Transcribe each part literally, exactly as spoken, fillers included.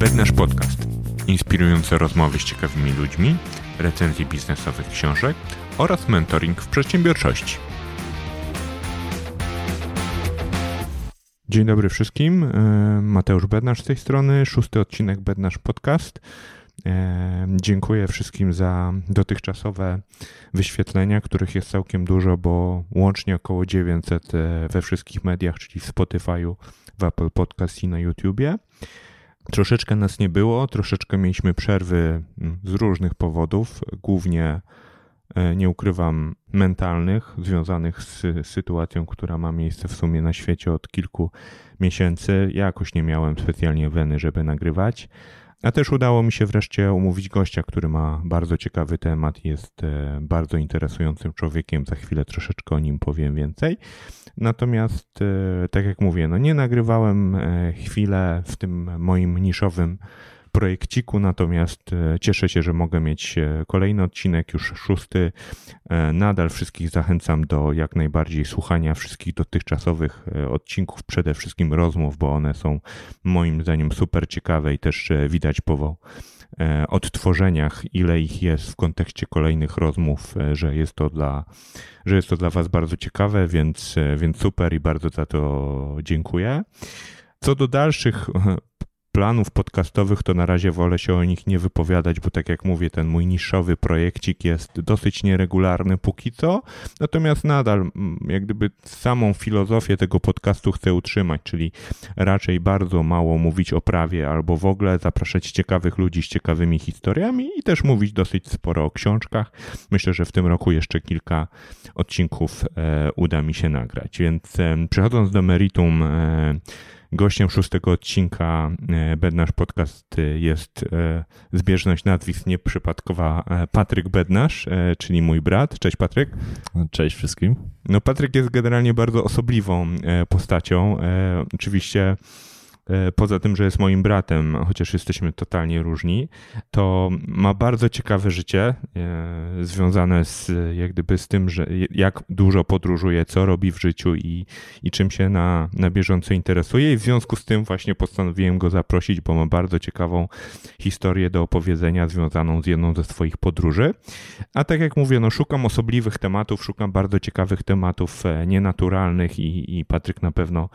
Bednarz Podcast. Inspirujące rozmowy z ciekawymi ludźmi, recenzje biznesowych książek oraz mentoring w przedsiębiorczości. Dzień dobry wszystkim. Mateusz Bednarz z tej strony, szósty odcinek Bednarz Podcast. Dziękuję wszystkim za dotychczasowe wyświetlenia, których jest całkiem dużo, bo łącznie około dziewięćset we wszystkich mediach, czyli w Spotify'u, w Apple Podcast i na YouTubie. Troszeczkę nas nie było, troszeczkę mieliśmy przerwy z różnych powodów, głównie, nie ukrywam, mentalnych, związanych z sytuacją, która ma miejsce w sumie na świecie od kilku miesięcy. Ja jakoś nie miałem specjalnie weny, żeby nagrywać. A też udało mi się wreszcie umówić gościa, który ma bardzo ciekawy temat, jest bardzo interesującym człowiekiem, za chwilę troszeczkę o nim powiem więcej. Natomiast, tak jak mówię, no nie nagrywałem chwilę w tym moim niszowym projekciku, natomiast cieszę się, że mogę mieć kolejny odcinek, już szósty. Nadal wszystkich zachęcam do jak najbardziej słuchania wszystkich dotychczasowych odcinków, przede wszystkim rozmów, bo one są moim zdaniem super ciekawe i też widać po odtworzeniach, ile ich jest w kontekście kolejnych rozmów, że jest to dla, że jest to dla Was bardzo ciekawe, więc, więc super i bardzo za to dziękuję. Co do dalszych planów podcastowych, to na razie wolę się o nich nie wypowiadać, bo tak jak mówię, ten mój niszowy projekcik jest dosyć nieregularny póki co, natomiast nadal jak gdyby samą filozofię tego podcastu chcę utrzymać, czyli raczej bardzo mało mówić o prawie albo w ogóle, zapraszać ciekawych ludzi z ciekawymi historiami i też mówić dosyć sporo o książkach. Myślę, że w tym roku jeszcze kilka odcinków e, uda mi się nagrać, więc e, przechodząc do meritum, e, gościem szóstego odcinka Bednarz Podcast jest zbieżność nazwisk nieprzypadkowa Patryk Bednarz, czyli mój brat. Cześć Patryk. Cześć wszystkim. No Patryk jest generalnie bardzo osobliwą postacią. Oczywiście poza tym, że jest moim bratem, chociaż jesteśmy totalnie różni, to ma bardzo ciekawe życie związane z, jak gdyby z tym, że jak dużo podróżuje, co robi w życiu i, i czym się na, na bieżąco interesuje. I w związku z tym właśnie postanowiłem go zaprosić, bo ma bardzo ciekawą historię do opowiedzenia związaną z jedną ze swoich podróży. A tak jak mówię, no szukam osobliwych tematów, szukam bardzo ciekawych tematów nienaturalnych i, i Patryk na pewno,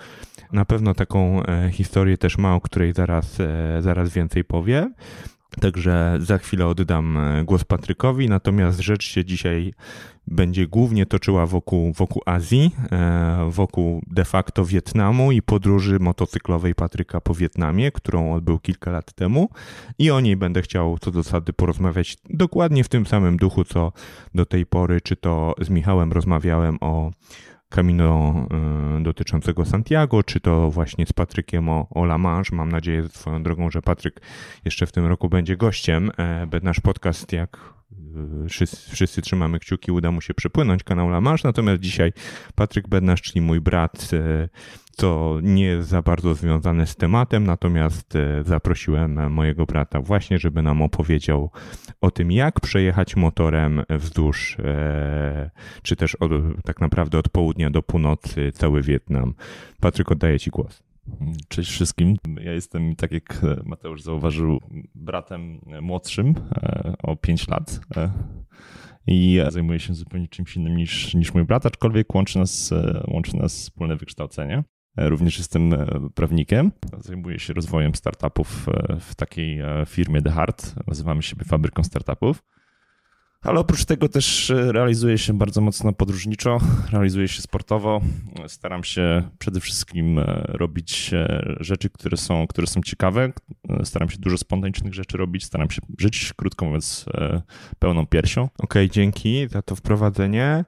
na pewno taką historię też ma, o której zaraz, zaraz więcej powie. Także za chwilę oddam głos Patrykowi, natomiast rzecz się dzisiaj będzie głównie toczyła wokół, wokół Azji, wokół de facto Wietnamu i podróży motocyklowej Patryka po Wietnamie, którą odbył kilka lat temu i o niej będę chciał co do zasady porozmawiać dokładnie w tym samym duchu, co do tej pory, czy to z Michałem rozmawiałem o Camino dotyczącego Santiago, czy to właśnie z Patrykiem o, o La Manche. Mam nadzieję swoją drogą, że Patryk jeszcze w tym roku będzie gościem. Nasz podcast, jak wszyscy, wszyscy trzymamy kciuki, uda mu się przepłynąć kanał La Manche. Natomiast dzisiaj Patryk Bednarz, czyli mój brat, to nie jest za bardzo związane z tematem, natomiast zaprosiłem mojego brata właśnie, żeby nam opowiedział o tym, jak przejechać motorem wzdłuż, czy też od, tak naprawdę od południa do północy cały Wietnam. Patryk, oddaję Ci głos. Cześć wszystkim. Ja jestem, tak jak Mateusz zauważył, bratem młodszym o pięć lat i zajmuję się zupełnie czymś innym niż, niż mój brat, aczkolwiek łączy nas, łączy nas wspólne wykształcenie. Również jestem prawnikiem. Zajmuję się rozwojem startupów w takiej firmie The Heart. Nazywamy się Fabryką Startupów. Ale oprócz tego też realizuję się bardzo mocno podróżniczo, realizuję się sportowo. Staram się przede wszystkim robić rzeczy, które są, które są ciekawe. Staram się dużo spontanicznych rzeczy robić. Staram się żyć, krótko mówiąc, pełną piersią. Okej, okay, dzięki za to wprowadzenie.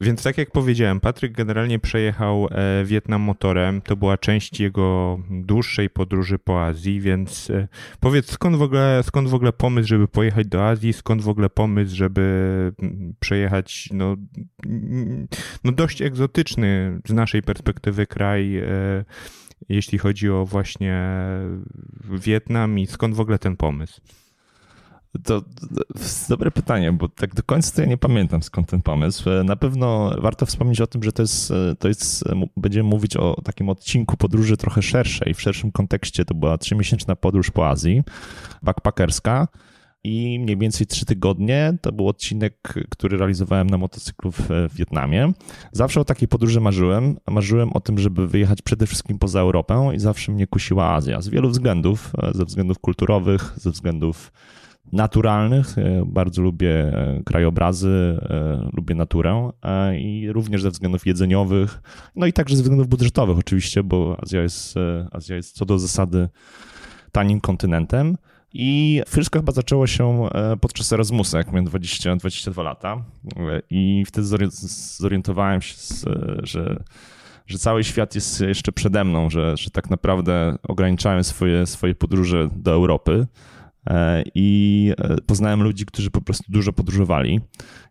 Więc tak jak powiedziałem, Patryk generalnie przejechał Wietnam motorem. To była część jego dłuższej podróży po Azji, więc powiedz, skąd w ogóle, skąd w ogóle pomysł, żeby pojechać do Azji? Skąd w ogóle pomysł, żeby przejechać no, no dość egzotyczny z naszej perspektywy kraj, jeśli chodzi o właśnie Wietnam i skąd w ogóle ten pomysł? To dobre pytanie, bo tak do końca to ja nie pamiętam, skąd ten pomysł. Na pewno warto wspomnieć o tym, że to jest, to jest, będziemy mówić o takim odcinku podróży trochę szerszej, w szerszym kontekście. To była trzymiesięczna podróż po Azji, backpackerska i mniej więcej trzy tygodnie. To był odcinek, który realizowałem na motocyklu w Wietnamie. Zawsze o takiej podróży marzyłem. Marzyłem o tym, żeby wyjechać przede wszystkim poza Europę i zawsze mnie kusiła Azja z wielu względów, ze względów kulturowych, ze względów naturalnych. Bardzo lubię krajobrazy, lubię naturę i również ze względów jedzeniowych, no i także ze względów budżetowych oczywiście, bo Azja jest, Azja jest co do zasady tanim kontynentem i wszystko chyba zaczęło się podczas Erasmusa, jak miałem dwadzieścia dwadzieścia dwa lata i wtedy zorientowałem się, że że cały świat jest jeszcze przede mną, że, że tak naprawdę ograniczałem swoje, swoje podróże do Europy. I poznałem ludzi, którzy po prostu dużo podróżowali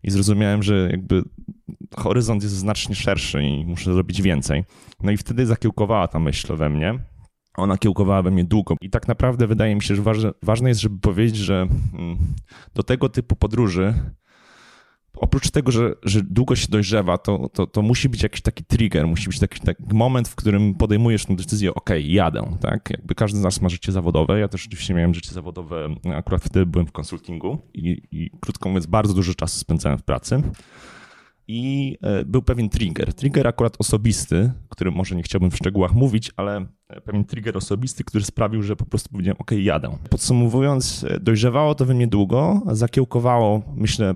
i zrozumiałem, że jakby horyzont jest znacznie szerszy i muszę zrobić więcej. No i wtedy zakiełkowała ta myśl we mnie. Ona kiełkowała we mnie długo i tak naprawdę wydaje mi się, że ważne jest, żeby powiedzieć, że do tego typu podróży oprócz tego, że, że długo się dojrzewa, to, to, to musi być jakiś taki trigger, musi być taki, taki moment, w którym podejmujesz tę decyzję, ok, jadę, tak? Jakby każdy z nas ma życie zawodowe, ja też oczywiście miałem życie zawodowe, akurat wtedy byłem w konsultingu i, i krótko mówiąc bardzo dużo czasu spędzałem w pracy i był pewien trigger, trigger akurat osobisty, o którym może nie chciałbym w szczegółach mówić, ale pewien trigger osobisty, który sprawił, że po prostu powiedziałem, ok, jadę. Podsumowując, dojrzewało to we mnie długo, zakiełkowało, myślę,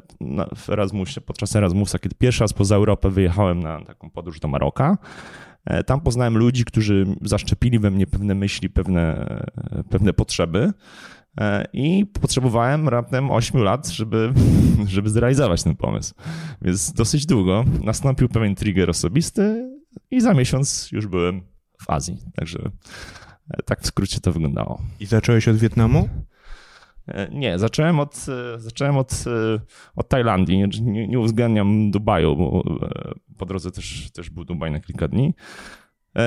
w Erasmusie, podczas Erasmusa, kiedy pierwszy raz poza Europę wyjechałem na taką podróż do Maroka. Tam poznałem ludzi, którzy zaszczepili we mnie pewne myśli, pewne, pewne potrzeby i potrzebowałem raptem ośmiu lat, żeby, żeby zrealizować ten pomysł. Więc dosyć długo nastąpił pewien trigger osobisty i za miesiąc już byłem w Azji. Także tak w skrócie to wyglądało. I zacząłeś od Wietnamu? Nie, zacząłem od, zacząłem od, od Tajlandii. Nie, nie uwzględniam Dubaju, bo po drodze też, też był Dubaj na kilka dni.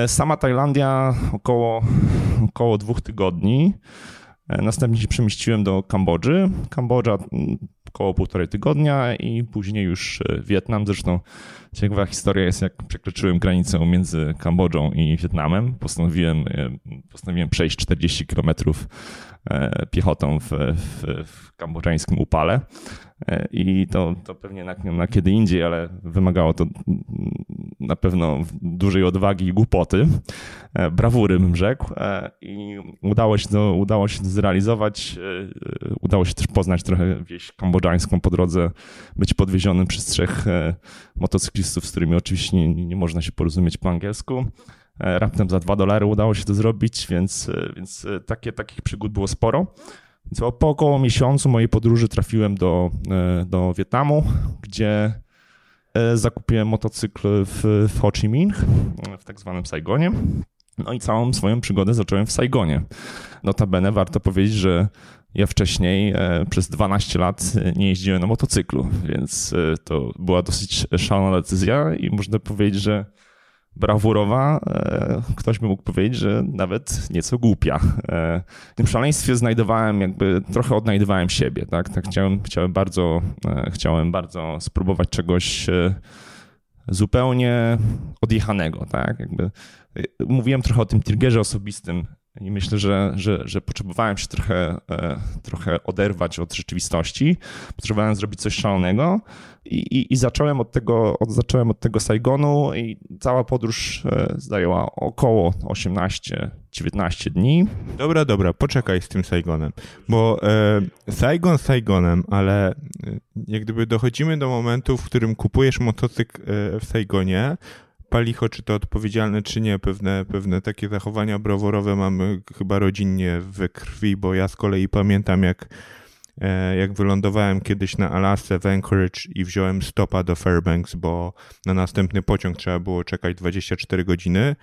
Sama Tajlandia około, około dwóch tygodni. Następnie się przemieściłem do Kambodży. Kambodża około półtorej tygodnia i później już Wietnam. Zresztą ciekawa historia jest, jak przekroczyłem granicę między Kambodżą i Wietnamem. Postanowiłem, postanowiłem przejść czterdzieści kilometrów piechotą w, w, w kambodżańskim upale i to, to pewnie na, na kiedy indziej, ale wymagało to na pewno dużej odwagi i głupoty, brawury bym rzekł i udało się to, udało się to zrealizować, udało się też poznać trochę wieś kambodżańską po drodze, być podwiezionym przez trzech motocyklistów, z którymi oczywiście nie, nie można się porozumieć po angielsku. Raptem za dwa dolary udało się to zrobić, więc, więc takie, takich przygód było sporo. Więc po około miesiącu mojej podróży trafiłem do, do Wietnamu, gdzie zakupiłem motocykl w, w Ho Chi Minh, w tak zwanym Saigonie. No i całą swoją przygodę zacząłem w Saigonie. Notabene warto powiedzieć, że ja wcześniej przez dwanaście lat nie jeździłem na motocyklu, więc to była dosyć szalona decyzja i można powiedzieć, że brawurowa, ktoś by mógł powiedzieć, że nawet nieco głupia. W tym szaleństwie znajdowałem, jakby trochę odnajdywałem siebie, tak? tak chciałem, chciałem, bardzo, chciałem bardzo spróbować czegoś zupełnie odjechanego, tak? Jakby mówiłem trochę o tym triggerze osobistym i myślę, że, że, że potrzebowałem się trochę, trochę oderwać od rzeczywistości, potrzebowałem zrobić coś szalonego i, i, i zacząłem od tego, od, zacząłem od tego Saigonu i cała podróż zajęła około osiemnaście dziewiętnaście dni. Dobra, dobra, poczekaj z tym Saigonem, bo e, Saigon Saigonem, ale jak gdyby dochodzimy do momentu, w którym kupujesz motocykl w Saigonie. Palicho, czy to odpowiedzialne, czy nie, pewne, pewne takie zachowania brawurowe mamy chyba rodzinnie we krwi, bo ja z kolei pamiętam, jak, jak wylądowałem kiedyś na Alasce w Anchorage i wziąłem stopa do Fairbanks, bo na następny pociąg trzeba było czekać dwadzieścia cztery godziny.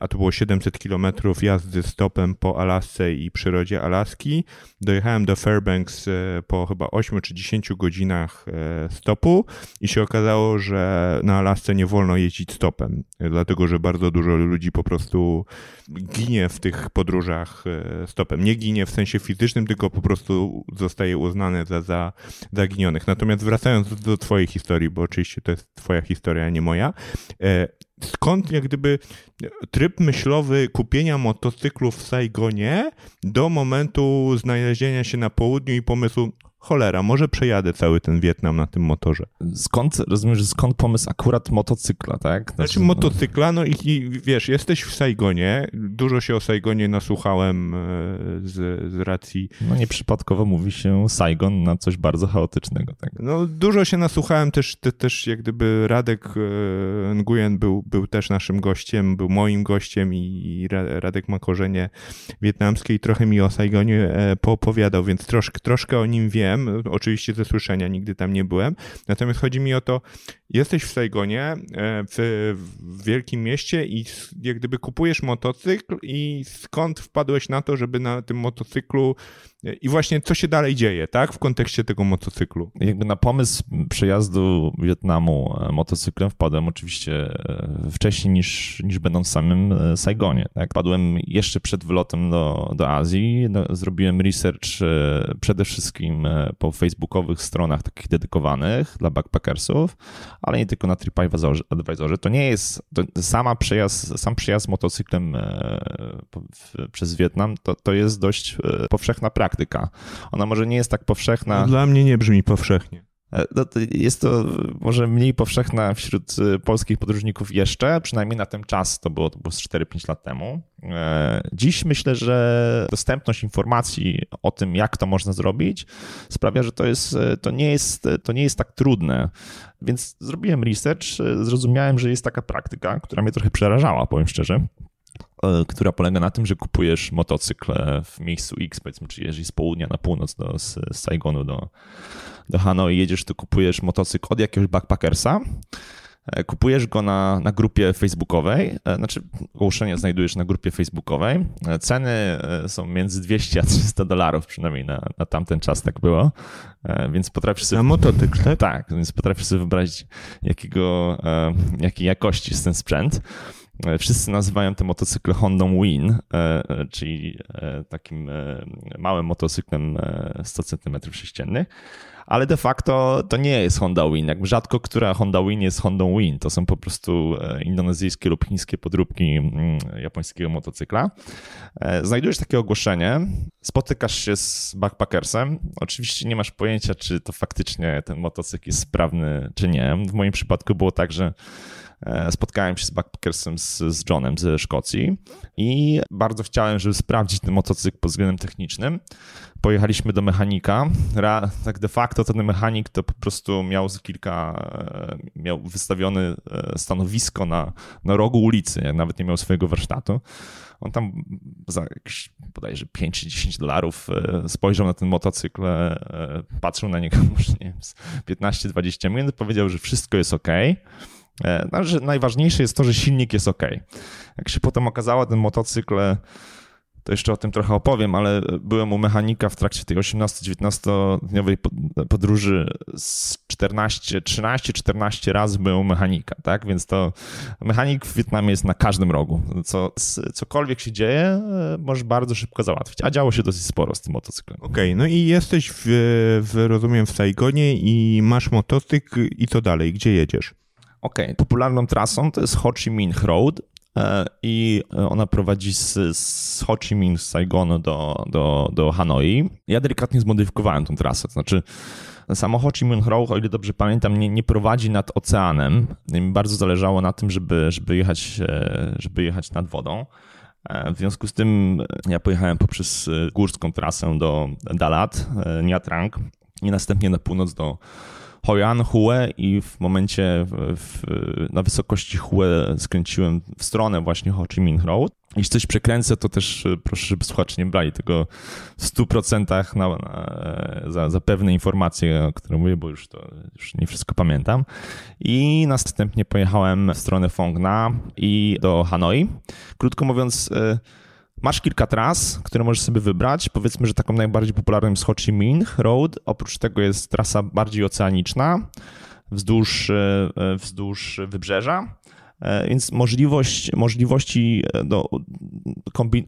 a to było siedemset kilometrów jazdy stopem po Alasce i przyrodzie Alaski. Dojechałem do Fairbanks po chyba ośmiu czy dziesięciu godzinach stopu i się okazało, że na Alasce nie wolno jeździć stopem, dlatego że bardzo dużo ludzi po prostu ginie w tych podróżach stopem. Nie ginie w sensie fizycznym, tylko po prostu zostaje uznane za, za zaginionych. Natomiast wracając do twojej historii, bo oczywiście to jest twoja historia, a nie moja, skąd jak gdyby tryb myślowy kupienia motocyklu w Saigonie do momentu znalezienia się na południu i pomysłu, cholera, może przejadę cały ten Wietnam na tym motorze. Skąd, rozumiesz, skąd pomysł akurat motocykla, tak? Znaczy, znaczy motocykla, no i, i wiesz, jesteś w Saigonie, dużo się o Saigonie nasłuchałem z, z racji... No nieprzypadkowo mówi się Saigon na coś bardzo chaotycznego, tak? No dużo się nasłuchałem też, te, też jak gdyby Radek Nguyen był, był też naszym gościem, był moim gościem i Radek ma korzenie wietnamskie i trochę mi o Saigonie poopowiadał, więc trosz, troszkę o nim wiem. Oczywiście ze słyszenia, nigdy tam nie byłem. Natomiast chodzi mi o to, jesteś w Saigonie, w, w wielkim mieście i jak gdyby kupujesz motocykl i skąd wpadłeś na to, żeby na tym motocyklu i właśnie co się dalej dzieje, tak? W kontekście tego motocyklu. Jakby na pomysł przejazdu Wietnamu motocyklem wpadłem oczywiście wcześniej niż, niż będąc w samym Saigonie. Tak? Wpadłem jeszcze przed wylotem do, do Azji, zrobiłem research przede wszystkim po facebookowych stronach takich dedykowanych dla backpackersów, ale nie tylko na TripAdvisorze. To nie jest, to sama przejazd, sam przejazd motocyklem przez Wietnam, to, to jest dość powszechna praktyka. Ona może nie jest tak powszechna. Dla mnie nie brzmi powszechnie. Jest to może mniej powszechna wśród polskich podróżników jeszcze, przynajmniej na ten czas, to było, to było cztery pięć lat temu. Dziś myślę, że dostępność informacji o tym, jak to można zrobić, sprawia, że to, jest, to, nie, jest, to nie jest tak trudne. Więc zrobiłem research, zrozumiałem, że jest taka praktyka, która mnie trochę przerażała, powiem szczerze, która polega na tym, że kupujesz motocykl w miejscu X, powiedzmy, czy jeżdżisz z południa na północ, do, z Saigonu do, do Hanoi jedziesz, to kupujesz motocykl od jakiegoś backpackersa, kupujesz go na, na grupie facebookowej, znaczy ogłoszenie znajdujesz na grupie facebookowej, ceny są między dwieście a trzysta dolarów przynajmniej na, na tamten czas tak było, więc potrafisz sobie... Na motocykl, tak? Tak, więc potrafisz sobie wyobrazić jakiego, jakiej jakości jest ten sprzęt. Wszyscy nazywają te motocykle Hondą Win, czyli takim małym motocyklem sto centymetrów sześciennych, ale de facto to nie jest Honda Win. Jakby rzadko która Honda Win jest Hondą Win. To są po prostu indonezyjskie lub chińskie podróbki japońskiego motocykla. Znajdujesz takie ogłoszenie, spotykasz się z backpackersem. Oczywiście nie masz pojęcia, czy to faktycznie ten motocykl jest sprawny, czy nie. W moim przypadku było tak, że spotkałem się z backpackersem, z, z Johnem ze Szkocji i bardzo chciałem, żeby sprawdzić ten motocykl pod względem technicznym. Pojechaliśmy do mechanika. Ra, tak de facto ten mechanik to po prostu miał kilka, miał wystawione stanowisko na, na rogu ulicy, jak nawet nie miał swojego warsztatu. On tam za jakieś bodajże pięć czy dziesięć dolarów spojrzał na ten motocykl, patrzył na niego może nie wiem, piętnaście dwadzieścia minut, powiedział, że wszystko jest ok. No, że najważniejsze jest to, że silnik jest ok. Jak się potem okazało, ten motocykl, to jeszcze o tym trochę opowiem, ale byłem u mechanika w trakcie tej osiemnastu-dziewiętnastodniowej podróży z czternaście, trzynaście, czternaście razy byłem u mechanika, tak? Więc to mechanik w Wietnamie jest na każdym rogu. Co, cokolwiek się dzieje, możesz bardzo szybko załatwić, a działo się dosyć sporo z tym motocyklem. Okej, okay, no i jesteś, w, w, rozumiem, w Saigonie i masz motocykl i co dalej? Gdzie jedziesz? Okej, okay. Popularną trasą to jest Ho Chi Minh Road i ona prowadzi z, z Ho Chi Minh, z Saigonu do, do, do Hanoi. Ja delikatnie zmodyfikowałem tą trasę, to znaczy samo Ho Chi Minh Road, o ile dobrze pamiętam, nie, nie prowadzi nad oceanem. Mi bardzo zależało na tym, żeby, żeby, jechać, żeby jechać nad wodą. W związku z tym ja pojechałem poprzez górską trasę do Dalat, Nha Trang i następnie na północ do Hoi An, Hue i w momencie w, na wysokości Hue skręciłem w stronę właśnie Ho Chi Minh Road. Jeśli coś przekręcę, to też proszę, żeby słuchacze nie brali tego w stu procentach na, na, za, za pewne informacje, o których mówię, bo już to już nie wszystko pamiętam. I następnie pojechałem w stronę Phong Nha i do Hanoi. Krótko mówiąc, masz kilka tras, które możesz sobie wybrać. Powiedzmy, że taką najbardziej popularną jest Ho Chi Minh Road. Oprócz tego jest trasa bardziej oceaniczna wzdłuż, wzdłuż wybrzeża. Więc możliwość, możliwości do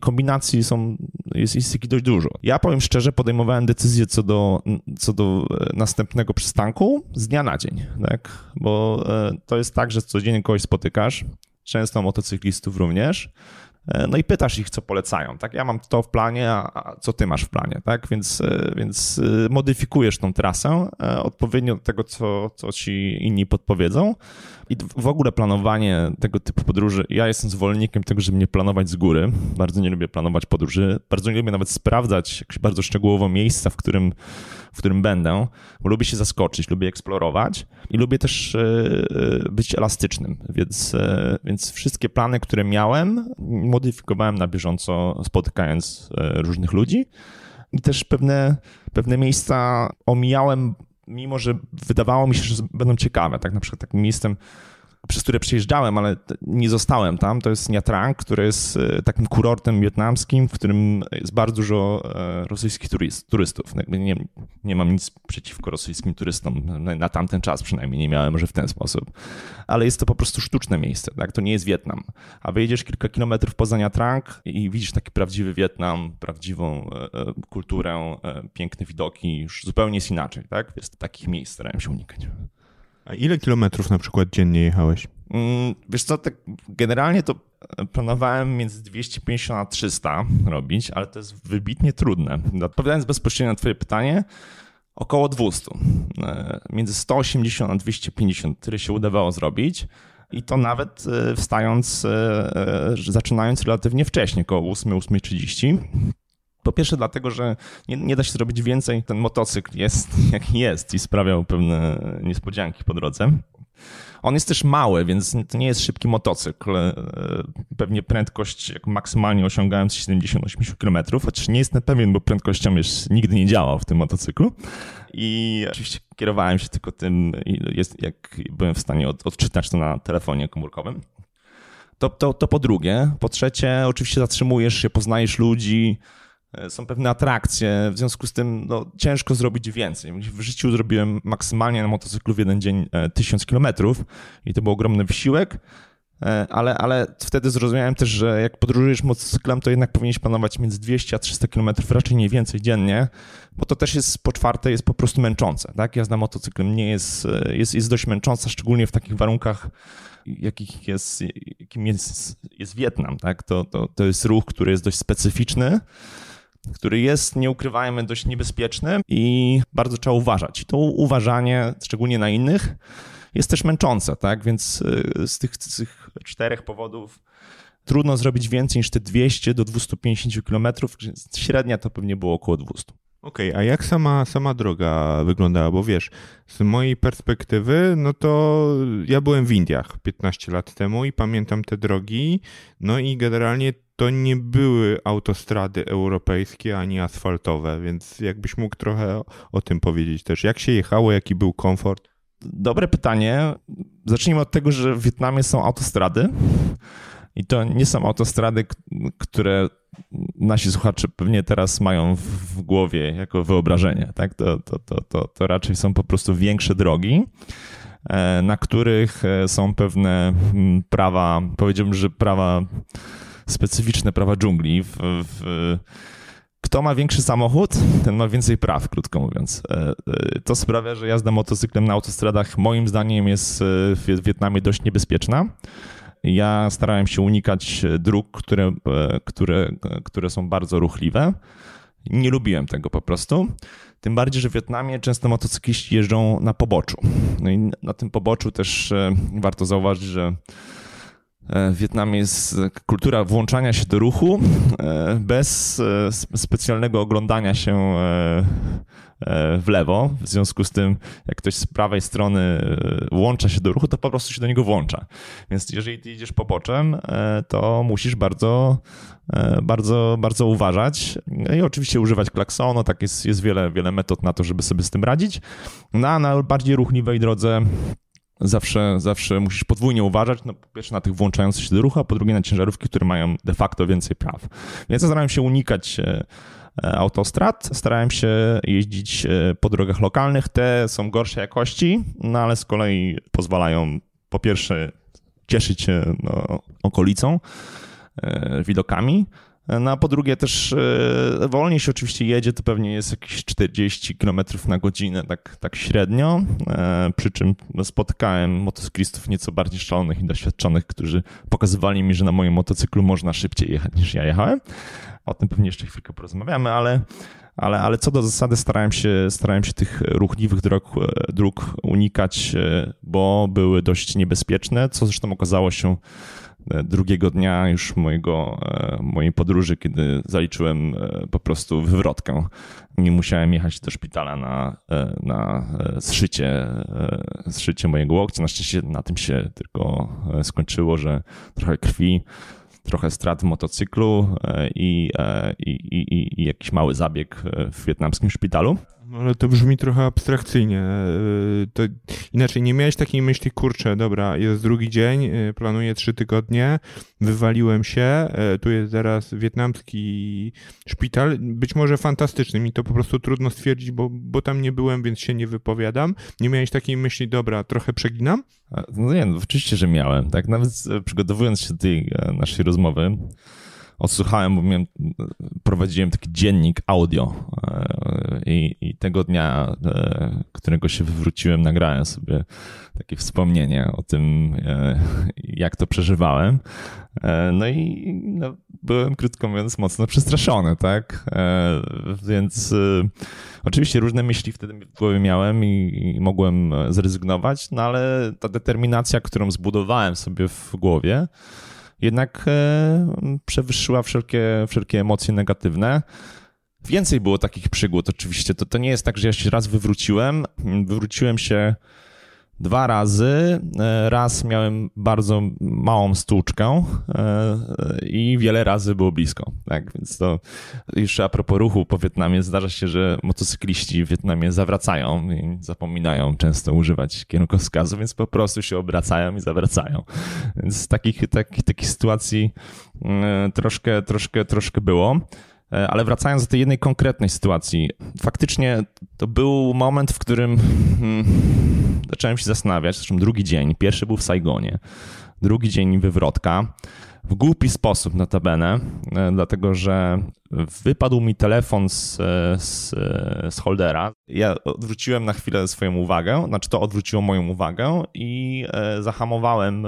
kombinacji są, jest, jest ich dość dużo. Ja powiem szczerze, podejmowałem decyzję co do, co do następnego przystanku z dnia na dzień, tak? Bo to jest tak, że codziennie kogoś spotykasz, często motocyklistów również, no i pytasz ich, co polecają, tak? Ja mam to w planie, a co ty masz w planie, tak? Więc, więc modyfikujesz tą trasę odpowiednio do tego, co, co ci inni podpowiedzą. I w ogóle planowanie tego typu podróży, ja jestem zwolennikiem tego, żeby nie planować z góry. Bardzo nie lubię planować podróży. Bardzo nie lubię nawet sprawdzać jakieś bardzo szczegółowo miejsca, w którym, w którym będę, bo lubię się zaskoczyć, lubię eksplorować i lubię też być elastycznym. Więc, więc wszystkie plany, które miałem, modyfikowałem na bieżąco, spotykając różnych ludzi i też pewne, pewne miejsca omijałem, mimo że wydawało mi się, że będą ciekawe. Tak, na przykład takim miejscem, przez które przejeżdżałem, ale nie zostałem tam, to jest Nha Trang, które jest takim kurortem wietnamskim, w którym jest bardzo dużo rosyjskich turystów. Nie, nie mam nic przeciwko rosyjskim turystom, na tamten czas przynajmniej nie miałem, może w ten sposób, ale jest to po prostu sztuczne miejsce, tak? To nie jest Wietnam. A wyjedziesz kilka kilometrów poza Nha Trang i widzisz taki prawdziwy Wietnam, prawdziwą kulturę, piękne widoki, już zupełnie jest inaczej, tak? Więc takich miejsc starałem się unikać. A ile kilometrów na przykład dziennie jechałeś? Wiesz co, tak generalnie to planowałem między dwieście pięćdziesiąt a trzysta robić, ale to jest wybitnie trudne. Odpowiadając bezpośrednio na twoje pytanie, około dwieście. Między sto osiemdziesiąt a dwieście pięćdziesiąt, tyle się udawało zrobić. I to nawet wstając, zaczynając relatywnie wcześnie, około ósma, ósma trzydzieści. Po pierwsze dlatego, że nie, nie da się zrobić więcej. Ten motocykl jest jaki jest i sprawiał pewne niespodzianki po drodze. On jest też mały, więc to nie jest szybki motocykl. Pewnie prędkość jak maksymalnie osiągałem siedemdziesiąt do osiemdziesięciu kilometrów, chociaż nie jestem pewien, bo prędkością już nigdy nie działał w tym motocyklu. I oczywiście kierowałem się tylko tym, jak byłem w stanie odczytać to na telefonie komórkowym. To, to, to po drugie. Po trzecie, oczywiście zatrzymujesz się, poznajesz ludzi, są pewne atrakcje, w związku z tym no, ciężko zrobić więcej. W życiu zrobiłem maksymalnie na motocyklu w jeden dzień tysiąc kilometrów i to był ogromny wysiłek, ale, ale wtedy zrozumiałem też, że jak podróżujesz motocyklem, to jednak powinieneś planować między dwieście a trzysta kilometrów, raczej nie więcej dziennie, bo to też jest po czwarte jest po prostu męczące. Tak? Jazda motocyklem nie jest, jest, jest dość męcząca, szczególnie w takich warunkach, jakich jest, jakim jest, jest Wietnam. Tak? To, to, to jest ruch, który jest dość specyficzny, który jest, nie ukrywajmy, dość niebezpieczny i bardzo trzeba uważać. I to uważanie, szczególnie na innych, jest też męczące, tak? Więc z tych, z tych czterech powodów trudno zrobić więcej niż te dwieście do dwustu pięćdziesięciu kilometrów. Średnia to pewnie było około dwieście. Okej, okay, a jak sama, sama droga wyglądała? Bo wiesz, z mojej perspektywy, no to ja byłem w Indiach piętnaście lat temu i pamiętam te drogi, no i generalnie to nie były autostrady europejskie ani asfaltowe, więc jakbyś mógł trochę o, o tym powiedzieć też. Jak się jechało, jaki był komfort? Dobre pytanie. Zacznijmy od tego, że w Wietnamie są autostrady i to nie są autostrady, które nasi słuchacze pewnie teraz mają w głowie jako wyobrażenie. Tak? To, to, to, to, to raczej są po prostu większe drogi, na których są pewne prawa, powiedziałbym, że prawa specyficzne, prawa dżungli. W, w, kto ma większy samochód, ten ma więcej praw, krótko mówiąc. To sprawia, że jazda motocyklem na autostradach moim zdaniem jest w Wietnamie dość niebezpieczna. Ja starałem się unikać dróg, które, które, które są bardzo ruchliwe. Nie lubiłem tego po prostu. Tym bardziej, że w Wietnamie często motocykliści jeżdżą na poboczu. No i na tym poboczu też warto zauważyć, że W Wietnamie jest kultura włączania się do ruchu bez specjalnego oglądania się w lewo. W związku z tym, jak ktoś z prawej strony włącza się do ruchu, to po prostu się do niego włącza. Więc jeżeli ty idziesz poboczem, to musisz bardzo, bardzo, bardzo uważać i oczywiście używać klaksonu. Tak jest, jest wiele, wiele metod na to, żeby sobie z tym radzić. Na, na bardziej ruchliwej drodze Zawsze, zawsze musisz podwójnie uważać, no, po pierwsze na tych włączających się do ruchu, a po drugie na ciężarówki, które mają de facto więcej praw. Więc ja starałem się unikać autostrad, starałem się jeździć po drogach lokalnych. Te są gorszej jakości, no ale z kolei pozwalają po pierwsze cieszyć się no, okolicą, widokami. No a po drugie też wolniej się oczywiście jedzie, to pewnie jest jakieś czterdzieści kilometrów na godzinę, tak, tak średnio, przy czym spotkałem motocyklistów nieco bardziej szalonych i doświadczonych, którzy pokazywali mi, że na moim motocyklu można szybciej jechać niż ja jechałem. O tym pewnie jeszcze chwilkę porozmawiamy, ale, ale, ale co do zasady starałem się, starałem się tych ruchliwych dróg, dróg unikać, bo były dość niebezpieczne, co zresztą okazało się drugiego dnia już mojego, mojej podróży, kiedy zaliczyłem po prostu wywrotkę. Nie musiałem jechać do szpitala na, na zszycie, zszycie mojego łokcia. Na szczęście na tym się tylko skończyło, że trochę krwi, trochę strat w motocyklu i, i, i, i jakiś mały zabieg w wietnamskim szpitalu. Ale to brzmi trochę abstrakcyjnie. To inaczej, nie miałeś takiej myśli, kurczę, dobra, jest drugi dzień, planuję trzy tygodnie, wywaliłem się, tu jest zaraz wietnamski szpital, być może fantastyczny, mi to po prostu trudno stwierdzić, bo, bo tam nie byłem, więc się nie wypowiadam. Nie miałeś takiej myśli, dobra, trochę przeginam? No nie, no, oczywiście, że miałem. Tak, nawet przygotowując się do tej naszej rozmowy, odsłuchałem, bo miałem, prowadziłem taki dziennik audio i, i tego dnia, którego się wywróciłem, nagrałem sobie takie wspomnienie o tym, jak to przeżywałem. No i no, byłem, krótko mówiąc, mocno przestraszony, tak? Więc oczywiście różne myśli wtedy w głowie miałem i, i mogłem zrezygnować, no ale ta determinacja, którą zbudowałem sobie w głowie, jednak przewyższyła wszelkie, wszelkie emocje negatywne. Więcej było takich przygód oczywiście. To, to nie jest tak, że ja się raz wywróciłem. Wywróciłem się dwa razy. Raz miałem bardzo małą stłuczkę i wiele razy było blisko. Tak, więc to jeszcze a propos ruchu po Wietnamie, zdarza się, że motocykliści w Wietnamie zawracają i zapominają często używać kierunkowskazu, więc po prostu się obracają i zawracają. Więc takich, takich, takich sytuacji troszkę, troszkę, troszkę było. Ale wracając do tej jednej konkretnej sytuacji, faktycznie to był moment, w którym hmm, zacząłem się zastanawiać, zresztą drugi dzień, pierwszy był w Saigonie, drugi dzień wywrotka, w głupi sposób notabene, dlatego że wypadł mi telefon z, z, z holdera. Ja odwróciłem na chwilę swoją uwagę, znaczy to odwróciło moją uwagę i zahamowałem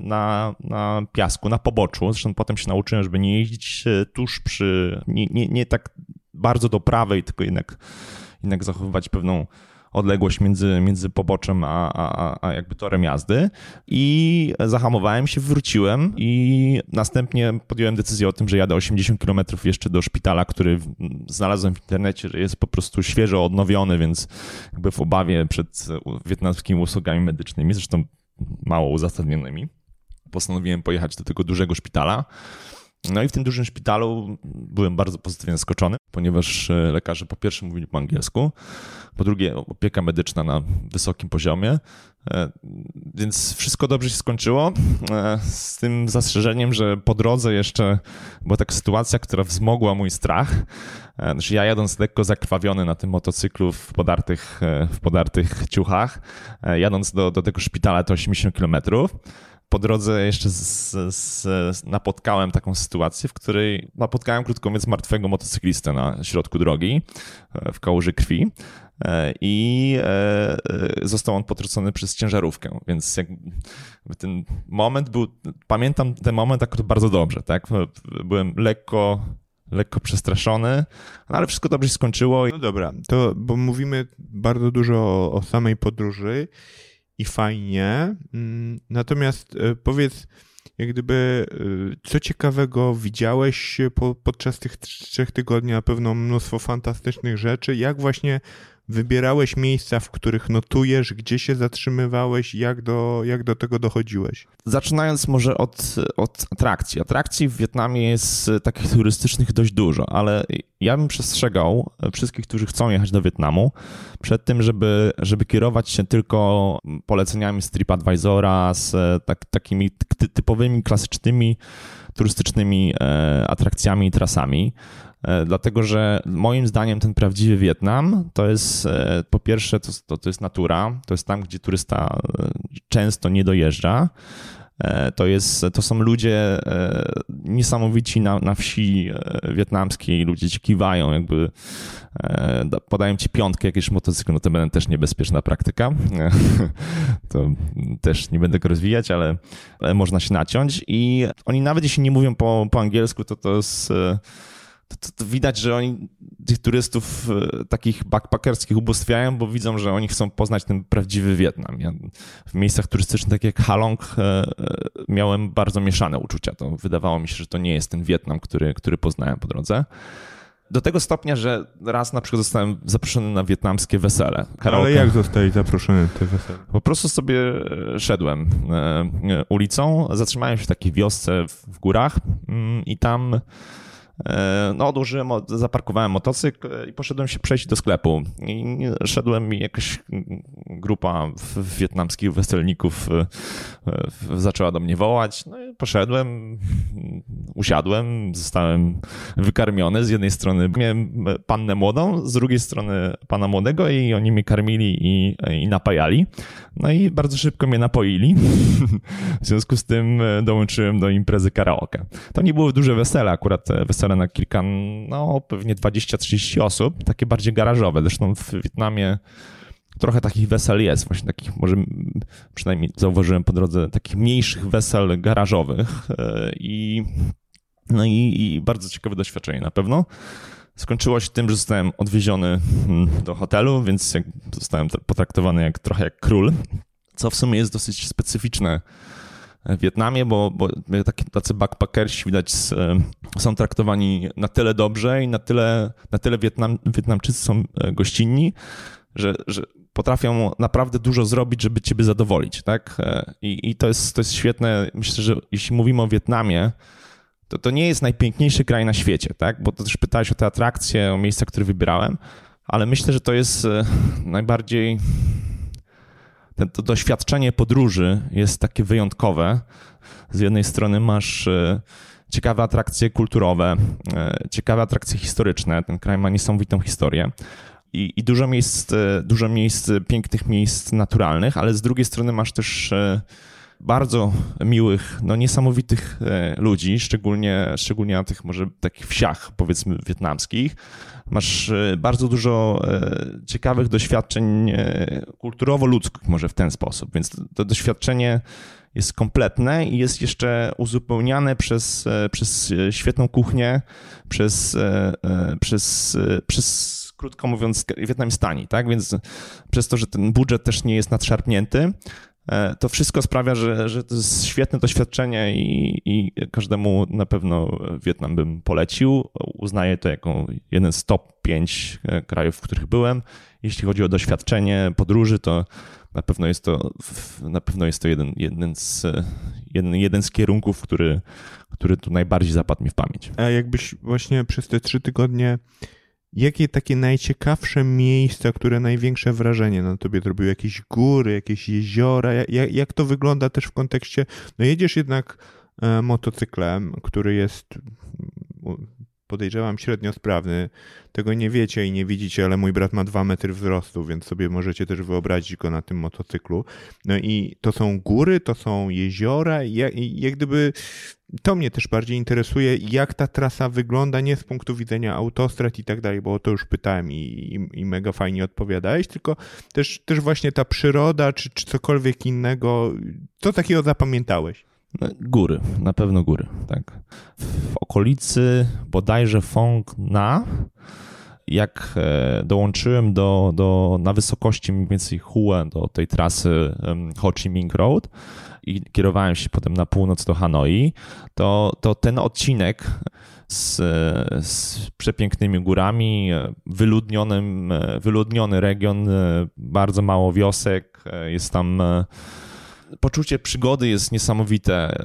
na, na piasku, na poboczu. Zresztą potem się nauczyłem, żeby nie jeździć tuż przy, nie, nie, nie tak bardzo do prawej, tylko jednak, jednak zachowywać pewną odległość między, między poboczem a, a, a jakby torem jazdy i zahamowałem się, wróciłem i następnie podjąłem decyzję o tym, że jadę osiemdziesiąt kilometrów jeszcze do szpitala, który znalazłem w internecie, że jest po prostu świeżo odnowiony, więc jakby w obawie przed wietnamskimi usługami medycznymi, zresztą mało uzasadnionymi, postanowiłem pojechać do tego dużego szpitala. No i w tym dużym szpitalu byłem bardzo pozytywnie zaskoczony, ponieważ lekarze po pierwsze mówili po angielsku, po drugie opieka medyczna na wysokim poziomie, więc wszystko dobrze się skończyło, z tym zastrzeżeniem, że po drodze jeszcze była taka sytuacja, która wzmogła mój strach. Znaczy ja jadąc lekko zakrwawiony na tym motocyklu w podartych, w podartych ciuchach, jadąc do, do tego szpitala to osiemdziesiąt kilometrów, po drodze jeszcze z, z, z napotkałem taką sytuację, w której napotkałem, krótko mówiąc, martwego motocyklistę na środku drogi w kałuży krwi i został on potrącony przez ciężarówkę, więc jakby ten moment był, pamiętam ten moment akurat bardzo dobrze, tak? Byłem lekko... lekko przestraszony, no ale wszystko dobrze się skończyło. No dobra, to bo mówimy bardzo dużo o, o samej podróży i fajnie, natomiast powiedz, jak gdyby co ciekawego widziałeś po, podczas tych trzech tygodni, na pewno mnóstwo fantastycznych rzeczy, jak właśnie wybierałeś miejsca, w których notujesz, gdzie się zatrzymywałeś, jak do, jak do tego dochodziłeś? Zaczynając może od, od atrakcji. Atrakcji w Wietnamie jest takich turystycznych dość dużo, ale ja bym przestrzegał wszystkich, którzy chcą jechać do Wietnamu, przed tym, żeby, żeby kierować się tylko poleceniami z TripAdvisora, z tak, takimi ty, typowymi, klasycznymi, turystycznymi atrakcjami i trasami. Dlatego, że moim zdaniem ten prawdziwy Wietnam to jest po pierwsze to, to, to jest natura, to jest tam, gdzie turysta często nie dojeżdża, to, jest, to są ludzie niesamowici na, na wsi wietnamskiej, ludzie ci kiwają, jakby podają ci piątkę, jakiś motocykl, no to będę też niebezpieczna praktyka, to też nie będę go rozwijać, ale, ale można się naciąć i oni nawet jeśli nie mówią po, po angielsku, to to jest... To, to, to widać, że oni tych turystów e, takich backpackerskich ubóstwiają, bo widzą, że oni chcą poznać ten prawdziwy Wietnam. Ja w miejscach turystycznych, takich jak Halong, e, e, miałem bardzo mieszane uczucia. To wydawało mi się, że to nie jest ten Wietnam, który, który poznałem po drodze. Do tego stopnia, że raz na przykład zostałem zaproszony na wietnamskie wesele. Karaoke. Ale jak zostałeś zaproszony te wesele? Po prostu sobie szedłem e, ulicą, zatrzymałem się w takiej wiosce w, w górach mm, i tam... No odłożyłem, zaparkowałem motocykl i poszedłem się przejść do sklepu. I szedłem i jakaś grupa wietnamskich weselników zaczęła do mnie wołać. No i poszedłem, usiadłem, zostałem wykarmiony. Z jednej strony miałem pannę młodą, z drugiej strony pana młodego i oni mnie karmili i, i napajali. No i bardzo szybko mnie napoili. W związku z tym dołączyłem do imprezy karaoke. To nie były duże wesele, akurat wesele na kilka, no pewnie dwadzieścia trzydzieści osób, takie bardziej garażowe. Zresztą w Wietnamie trochę takich wesel jest, właśnie takich może przynajmniej zauważyłem po drodze takich mniejszych wesel garażowych i, no i, i bardzo ciekawe doświadczenie na pewno. Skończyło się tym, że zostałem odwieziony do hotelu, więc jak zostałem potraktowany jak, trochę jak król, co w sumie jest dosyć specyficzne w Wietnamie, bo, bo taki, tacy backpackersi widać z, są traktowani na tyle dobrze i na tyle, na tyle Wietnam, Wietnamczycy są gościnni, że, że potrafią naprawdę dużo zrobić, żeby ciebie zadowolić, tak? I, i to jest, to jest świetne. Myślę, że jeśli mówimy o Wietnamie, to, to nie jest najpiękniejszy kraj na świecie, tak? Bo to też pytałeś o te atrakcje, o miejsca, które wybierałem, ale myślę, że to jest najbardziej... To doświadczenie podróży jest takie wyjątkowe. Z jednej strony masz ciekawe atrakcje kulturowe, ciekawe atrakcje historyczne. Ten kraj ma niesamowitą historię i, i dużo miejsc, dużo miejsc, pięknych miejsc naturalnych, ale z drugiej strony masz też bardzo miłych, no niesamowitych ludzi, szczególnie, szczególnie na tych może takich wsiach, powiedzmy, wietnamskich. Masz bardzo dużo ciekawych doświadczeń kulturowo-ludzkich, może w ten sposób, więc to doświadczenie jest kompletne i jest jeszcze uzupełniane przez, przez świetną kuchnię, przez, przez, przez krótko mówiąc, Wietnamstani, tak? Więc przez to, że ten budżet też nie jest nadszarpnięty, to wszystko sprawia, że, że to jest świetne doświadczenie i, i każdemu na pewno Wietnam bym polecił. Uznaję to jako jeden z top pięć krajów, w których byłem. Jeśli chodzi o doświadczenie podróży, to na pewno jest to, na pewno jest to jeden, jeden, z, jeden, jeden z kierunków, który, który tu najbardziej zapadł mi w pamięć. A jakbyś właśnie przez te trzy tygodnie... Jakie takie najciekawsze miejsca, które największe wrażenie na tobie zrobiły? Jakieś góry, jakieś jeziora? Jak, jak to wygląda też w kontekście... No jedziesz jednak e, motocyklem, który jest, podejrzewam, średnio sprawny. Tego nie wiecie i nie widzicie, ale mój brat ma dwa metry wzrostu, więc sobie możecie też wyobrazić go na tym motocyklu. No i to są góry, to są jeziora i jak, i jak gdyby... To mnie też bardziej interesuje, jak ta trasa wygląda, nie z punktu widzenia autostrad i tak dalej, bo o to już pytałem i, i, i mega fajnie odpowiadałeś, tylko też, też właśnie ta przyroda czy, czy cokolwiek innego, co takiego zapamiętałeś? Góry, na pewno góry, tak. W okolicy bodajże Phong Nha jak dołączyłem do, do, na wysokości mniej więcej Hue, do tej trasy Ho Chi Minh Road i kierowałem się potem na północ do Hanoi, to, to ten odcinek z, z przepięknymi górami, wyludnionym, wyludniony region, bardzo mało wiosek, jest tam... Poczucie przygody jest niesamowite.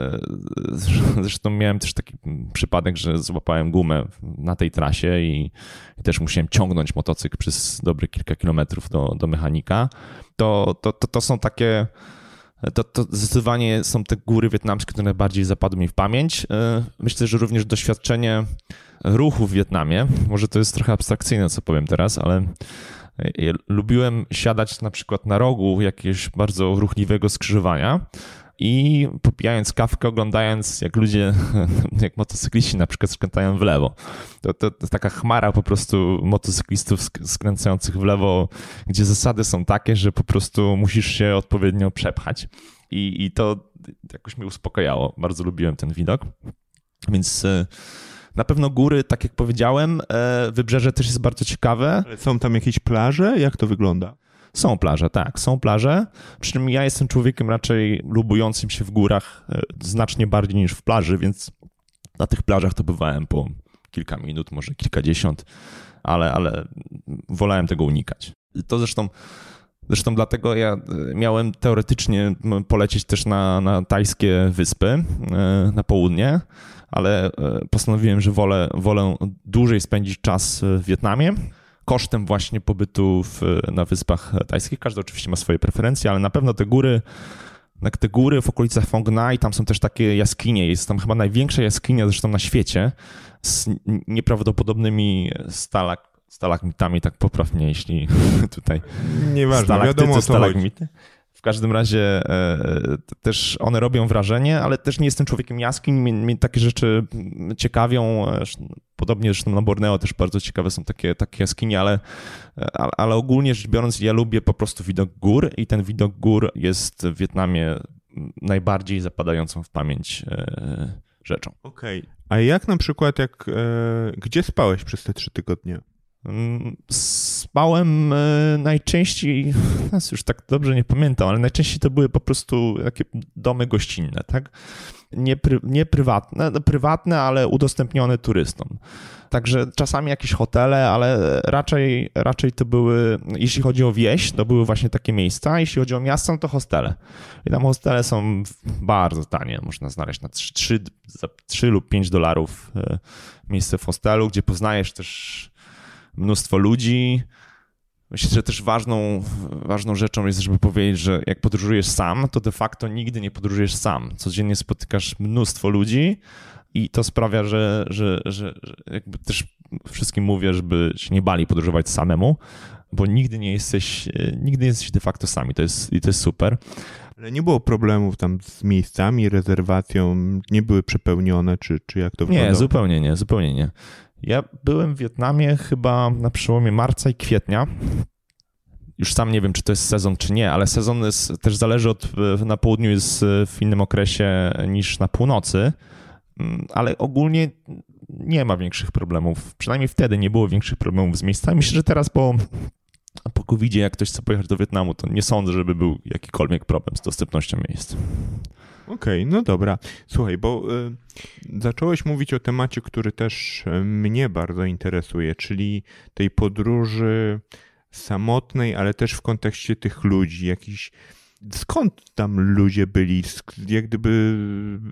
Zresztą miałem też taki przypadek, że złapałem gumę na tej trasie i, i też musiałem ciągnąć motocykl przez dobre kilka kilometrów do, do mechanika. To, to, to, to są takie... To, to zdecydowanie są te góry wietnamskie, które najbardziej zapadły mi w pamięć. Myślę, że również doświadczenie ruchu w Wietnamie. Może to jest trochę abstrakcyjne, co powiem teraz, ale... Lubiłem siadać na przykład na rogu jakiegoś bardzo ruchliwego skrzyżowania i popijając kawkę, oglądając jak ludzie, jak motocykliści na przykład skręcają w lewo. To, to, to taka chmara po prostu motocyklistów skręcających w lewo, gdzie zasady są takie, że po prostu musisz się odpowiednio przepchać. I, i to jakoś mnie uspokajało. Bardzo lubiłem ten widok. Więc... Na pewno góry, tak jak powiedziałem, wybrzeże też jest bardzo ciekawe. Ale są tam jakieś plaże? Jak to wygląda? Są plaże, tak, są plaże. Przy czym ja jestem człowiekiem raczej lubującym się w górach znacznie bardziej niż w plaży, więc na tych plażach to bywałem po kilka minut, może kilkadziesiąt, ale, ale wolałem tego unikać. To zresztą... Zresztą dlatego ja miałem teoretycznie polecieć też na, na tajskie wyspy, na południe, ale postanowiłem, że wolę, wolę dłużej spędzić czas w Wietnamie kosztem właśnie pobytu w, na wyspach tajskich. Każdy oczywiście ma swoje preferencje, ale na pewno te góry, te góry w okolicach Phong Nha i tam są też takie jaskinie. Jest tam chyba największa jaskinia zresztą na świecie z nieprawdopodobnymi stalak. Stalagmitami, tak poprawnie, jeśli tutaj... Nieważne, stalaktycy, wiadomo, stalagmity. W każdym razie e, też one robią wrażenie, ale też nie jestem człowiekiem jaskiń, mnie, mnie takie rzeczy ciekawią. Podobnie zresztą na Borneo też bardzo ciekawe są takie, takie jaskinie, ale, ale, ale ogólnie rzecz biorąc ja lubię po prostu widok gór i ten widok gór jest w Wietnamie najbardziej zapadającą w pamięć e, rzeczą. Okej, okay. A jak na przykład, jak e, gdzie spałeś przez te trzy tygodnie? Spałem najczęściej, już tak dobrze nie pamiętam, ale najczęściej to były po prostu takie domy gościnne, tak? Nie, pry, nie prywatne, prywatne, ale udostępnione turystom. Także czasami jakieś hotele, ale raczej, raczej to były, jeśli chodzi o wieś, to były właśnie takie miejsca, jeśli chodzi o miasto, to hostele. I tam hostele są bardzo tanie, można znaleźć na trzy lub pięć dolarów miejsce w hostelu, gdzie poznajesz też mnóstwo ludzi. Myślę, że też ważną, ważną rzeczą jest, żeby powiedzieć, że jak podróżujesz sam, to de facto nigdy nie podróżujesz sam. Codziennie spotykasz mnóstwo ludzi i to sprawia, że, że, że, że jakby też wszystkim mówię, żeby się nie bali podróżować samemu, bo nigdy nie jesteś, nigdy jesteś de facto sami. To jest, i to jest super. Ale nie było problemów tam z miejscami, rezerwacją, nie były przepełnione, czy, czy jak to wyglądało? Nie, zupełnie nie, zupełnie nie. Ja byłem w Wietnamie chyba na przełomie marca i kwietnia. Już sam nie wiem, czy to jest sezon, czy nie, ale sezon jest, też zależy od... Na południu jest w innym okresie niż na północy, ale ogólnie nie ma większych problemów. Przynajmniej wtedy nie było większych problemów z miejscami. Myślę, że teraz po, po kowidzie, jak ktoś chce pojechać do Wietnamu, to nie sądzę, żeby był jakikolwiek problem z dostępnością miejsc. Okej, okay, no dobra. Słuchaj, bo y, zacząłeś mówić o temacie, który też mnie bardzo interesuje, czyli tej podróży samotnej, ale też w kontekście tych ludzi. Jakiś, skąd tam ludzie byli? Jak gdyby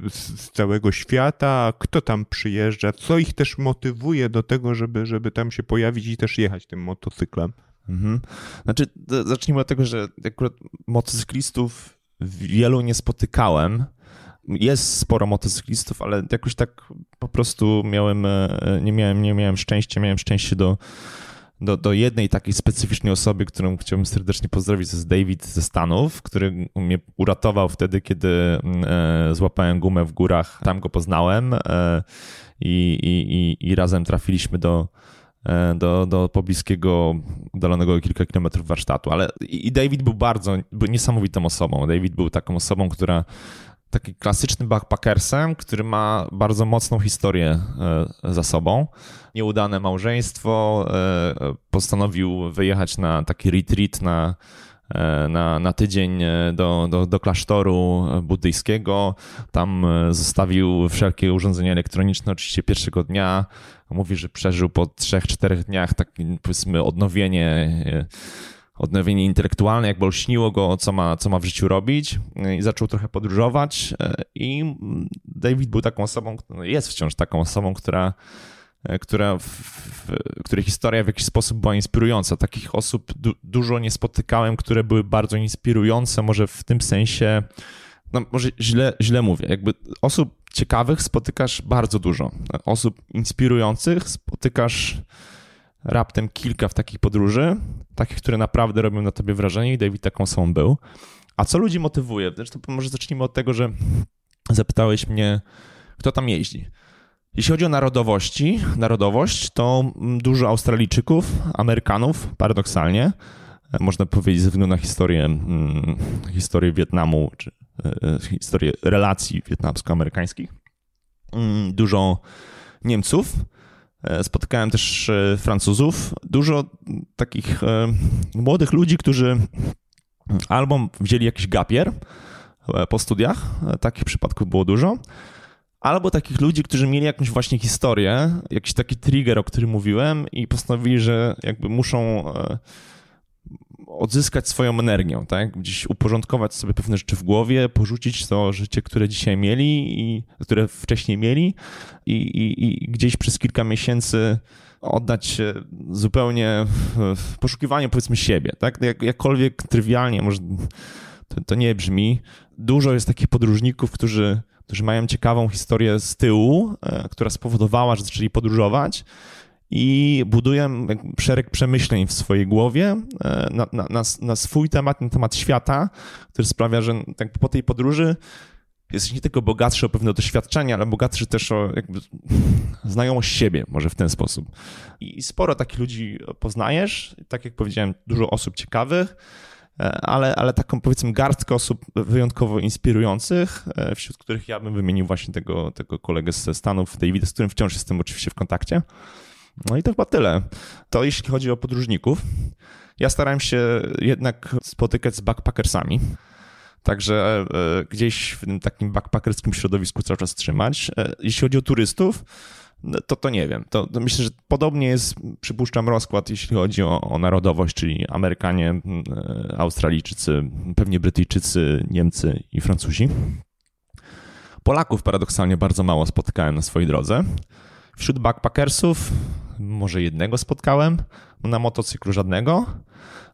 z całego świata? Kto tam przyjeżdża? Co ich też motywuje do tego, żeby, żeby tam się pojawić i też jechać tym motocyklem? Mhm. Znaczy, zacznijmy od tego, że akurat motocyklistów wielu nie spotykałem. Jest sporo motocyklistów, ale jakoś tak po prostu miałem, nie miałem, nie miałem szczęścia. Miałem szczęście do, do, do jednej takiej specyficznej osoby, którą chciałbym serdecznie pozdrowić. To jest David ze Stanów, który mnie uratował wtedy, kiedy złapałem gumę w górach. Tam go poznałem i, i, i razem trafiliśmy do Do, do pobliskiego, oddalonego o kilka kilometrów warsztatu. Ale i David był bardzo, był niesamowitą osobą. David był taką osobą, która takim klasycznym backpackersem, który ma bardzo mocną historię za sobą. Nieudane małżeństwo, postanowił wyjechać na taki retreat na, na, na tydzień do, do, do klasztoru buddyjskiego. Tam zostawił wszelkie urządzenia elektroniczne, oczywiście pierwszego dnia. Mówi, że przeżył po trzech, czterech dniach takie, powiedzmy, odnowienie odnowienie intelektualne, jakby olśniło go, co ma, co ma w życiu robić, i zaczął trochę podróżować. I David był taką osobą, jest wciąż taką osobą, która, która w, w, której historia w jakiś sposób była inspirująca. Takich osób du, dużo nie spotykałem, które były bardzo inspirujące, może w tym sensie, no może źle, źle mówię, jakby osób ciekawych spotykasz bardzo dużo, osób inspirujących spotykasz raptem kilka w takich podróży, takich, które naprawdę robią na tobie wrażenie, i David taką samą był. A co ludzi motywuje? Zresztą może zacznijmy od tego, że zapytałeś mnie, kto tam jeździ. Jeśli chodzi o narodowości, narodowość, to dużo Australijczyków, Amerykanów, paradoksalnie. Można powiedzieć, ze względu na historię, historię Wietnamu, czy historię relacji wietnamsko-amerykańskich. Dużo Niemców. Spotkałem też Francuzów, dużo takich młodych ludzi, którzy albo wzięli jakiś gapier po studiach, takich przypadków było dużo, albo takich ludzi, którzy mieli jakąś właśnie historię, jakiś taki trigger, o którym mówiłem, i postanowili, że jakby muszą odzyskać swoją energię, tak? Gdzieś uporządkować sobie pewne rzeczy w głowie, porzucić to życie, które dzisiaj mieli i które wcześniej mieli, i, i, i gdzieś przez kilka miesięcy oddać się zupełnie w poszukiwaniu, powiedzmy, siebie, tak? Jak, jakkolwiek trywialnie może to, to nie brzmi. Dużo jest takich podróżników, którzy, którzy mają ciekawą historię z tyłu, która spowodowała, że zaczęli podróżować, i buduję szereg przemyśleń w swojej głowie na, na, na, na swój temat, na temat świata, który sprawia, że tak po tej podróży jesteś nie tylko bogatszy o pewne doświadczenia, ale bogatszy też o jakby znajomość siebie, może w ten sposób. I sporo takich ludzi poznajesz, tak jak powiedziałem, dużo osób ciekawych, ale, ale taką, powiedzmy, garstkę osób wyjątkowo inspirujących, wśród których ja bym wymienił właśnie tego, tego kolegę ze Stanów, Davida, z którym wciąż jestem oczywiście w kontakcie. No i to chyba tyle. To jeśli chodzi o podróżników. Ja starałem się jednak spotykać z backpackersami. Także gdzieś w tym takim backpackerskim środowisku cały czas trzymać. Jeśli chodzi o turystów, to to nie wiem. To, to myślę, że podobnie jest, przypuszczam, rozkład, jeśli chodzi o, o narodowość, czyli Amerykanie, Australijczycy, pewnie Brytyjczycy, Niemcy i Francuzi. Polaków paradoksalnie bardzo mało spotykałem na swojej drodze. Wśród backpackersów może jednego spotkałem, na motocyklu żadnego,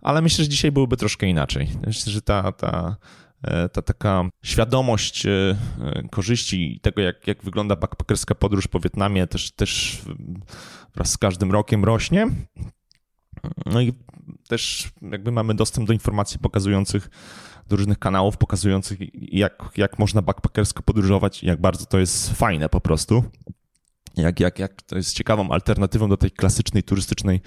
ale myślę, że dzisiaj byłoby troszkę inaczej. Myślę, że ta, ta, ta taka świadomość korzyści i tego, jak, jak wygląda backpackerska podróż po Wietnamie, też, też wraz z każdym rokiem rośnie. No i też jakby mamy dostęp do informacji pokazujących, do różnych kanałów pokazujących, jak, jak można backpackersko podróżować i jak bardzo to jest fajne po prostu. Jak, jak, jak to jest ciekawą alternatywą do tej klasycznej, turystycznej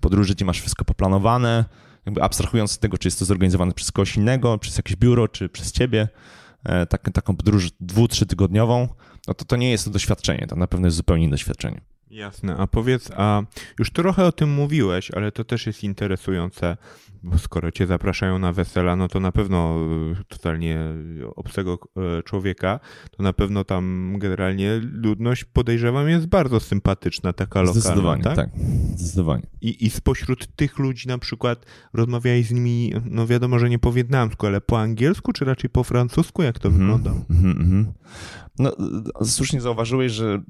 podróży, gdzie masz wszystko poplanowane, jakby abstrahując od tego, czy jest to zorganizowane przez kogoś innego, przez jakieś biuro, czy przez ciebie, tak, taką podróż dwu-, trzytygodniową, no to to nie jest to doświadczenie, to na pewno jest zupełnie inne doświadczenie. Jasne, a powiedz, a już trochę o tym mówiłeś, ale to też jest interesujące, bo skoro cię zapraszają na wesela, no to na pewno totalnie obcego człowieka, to na pewno tam generalnie ludność, podejrzewam, jest bardzo sympatyczna, taka lokalna. Zdecydowanie, tak? tak zdecydowanie. I, I spośród tych ludzi na przykład rozmawiałeś z nimi, no wiadomo, że nie po wietnamsku, ale po angielsku, czy raczej po francusku, jak to mm-hmm, wyglądało? Mm-hmm. No, słusznie zauważyłeś, że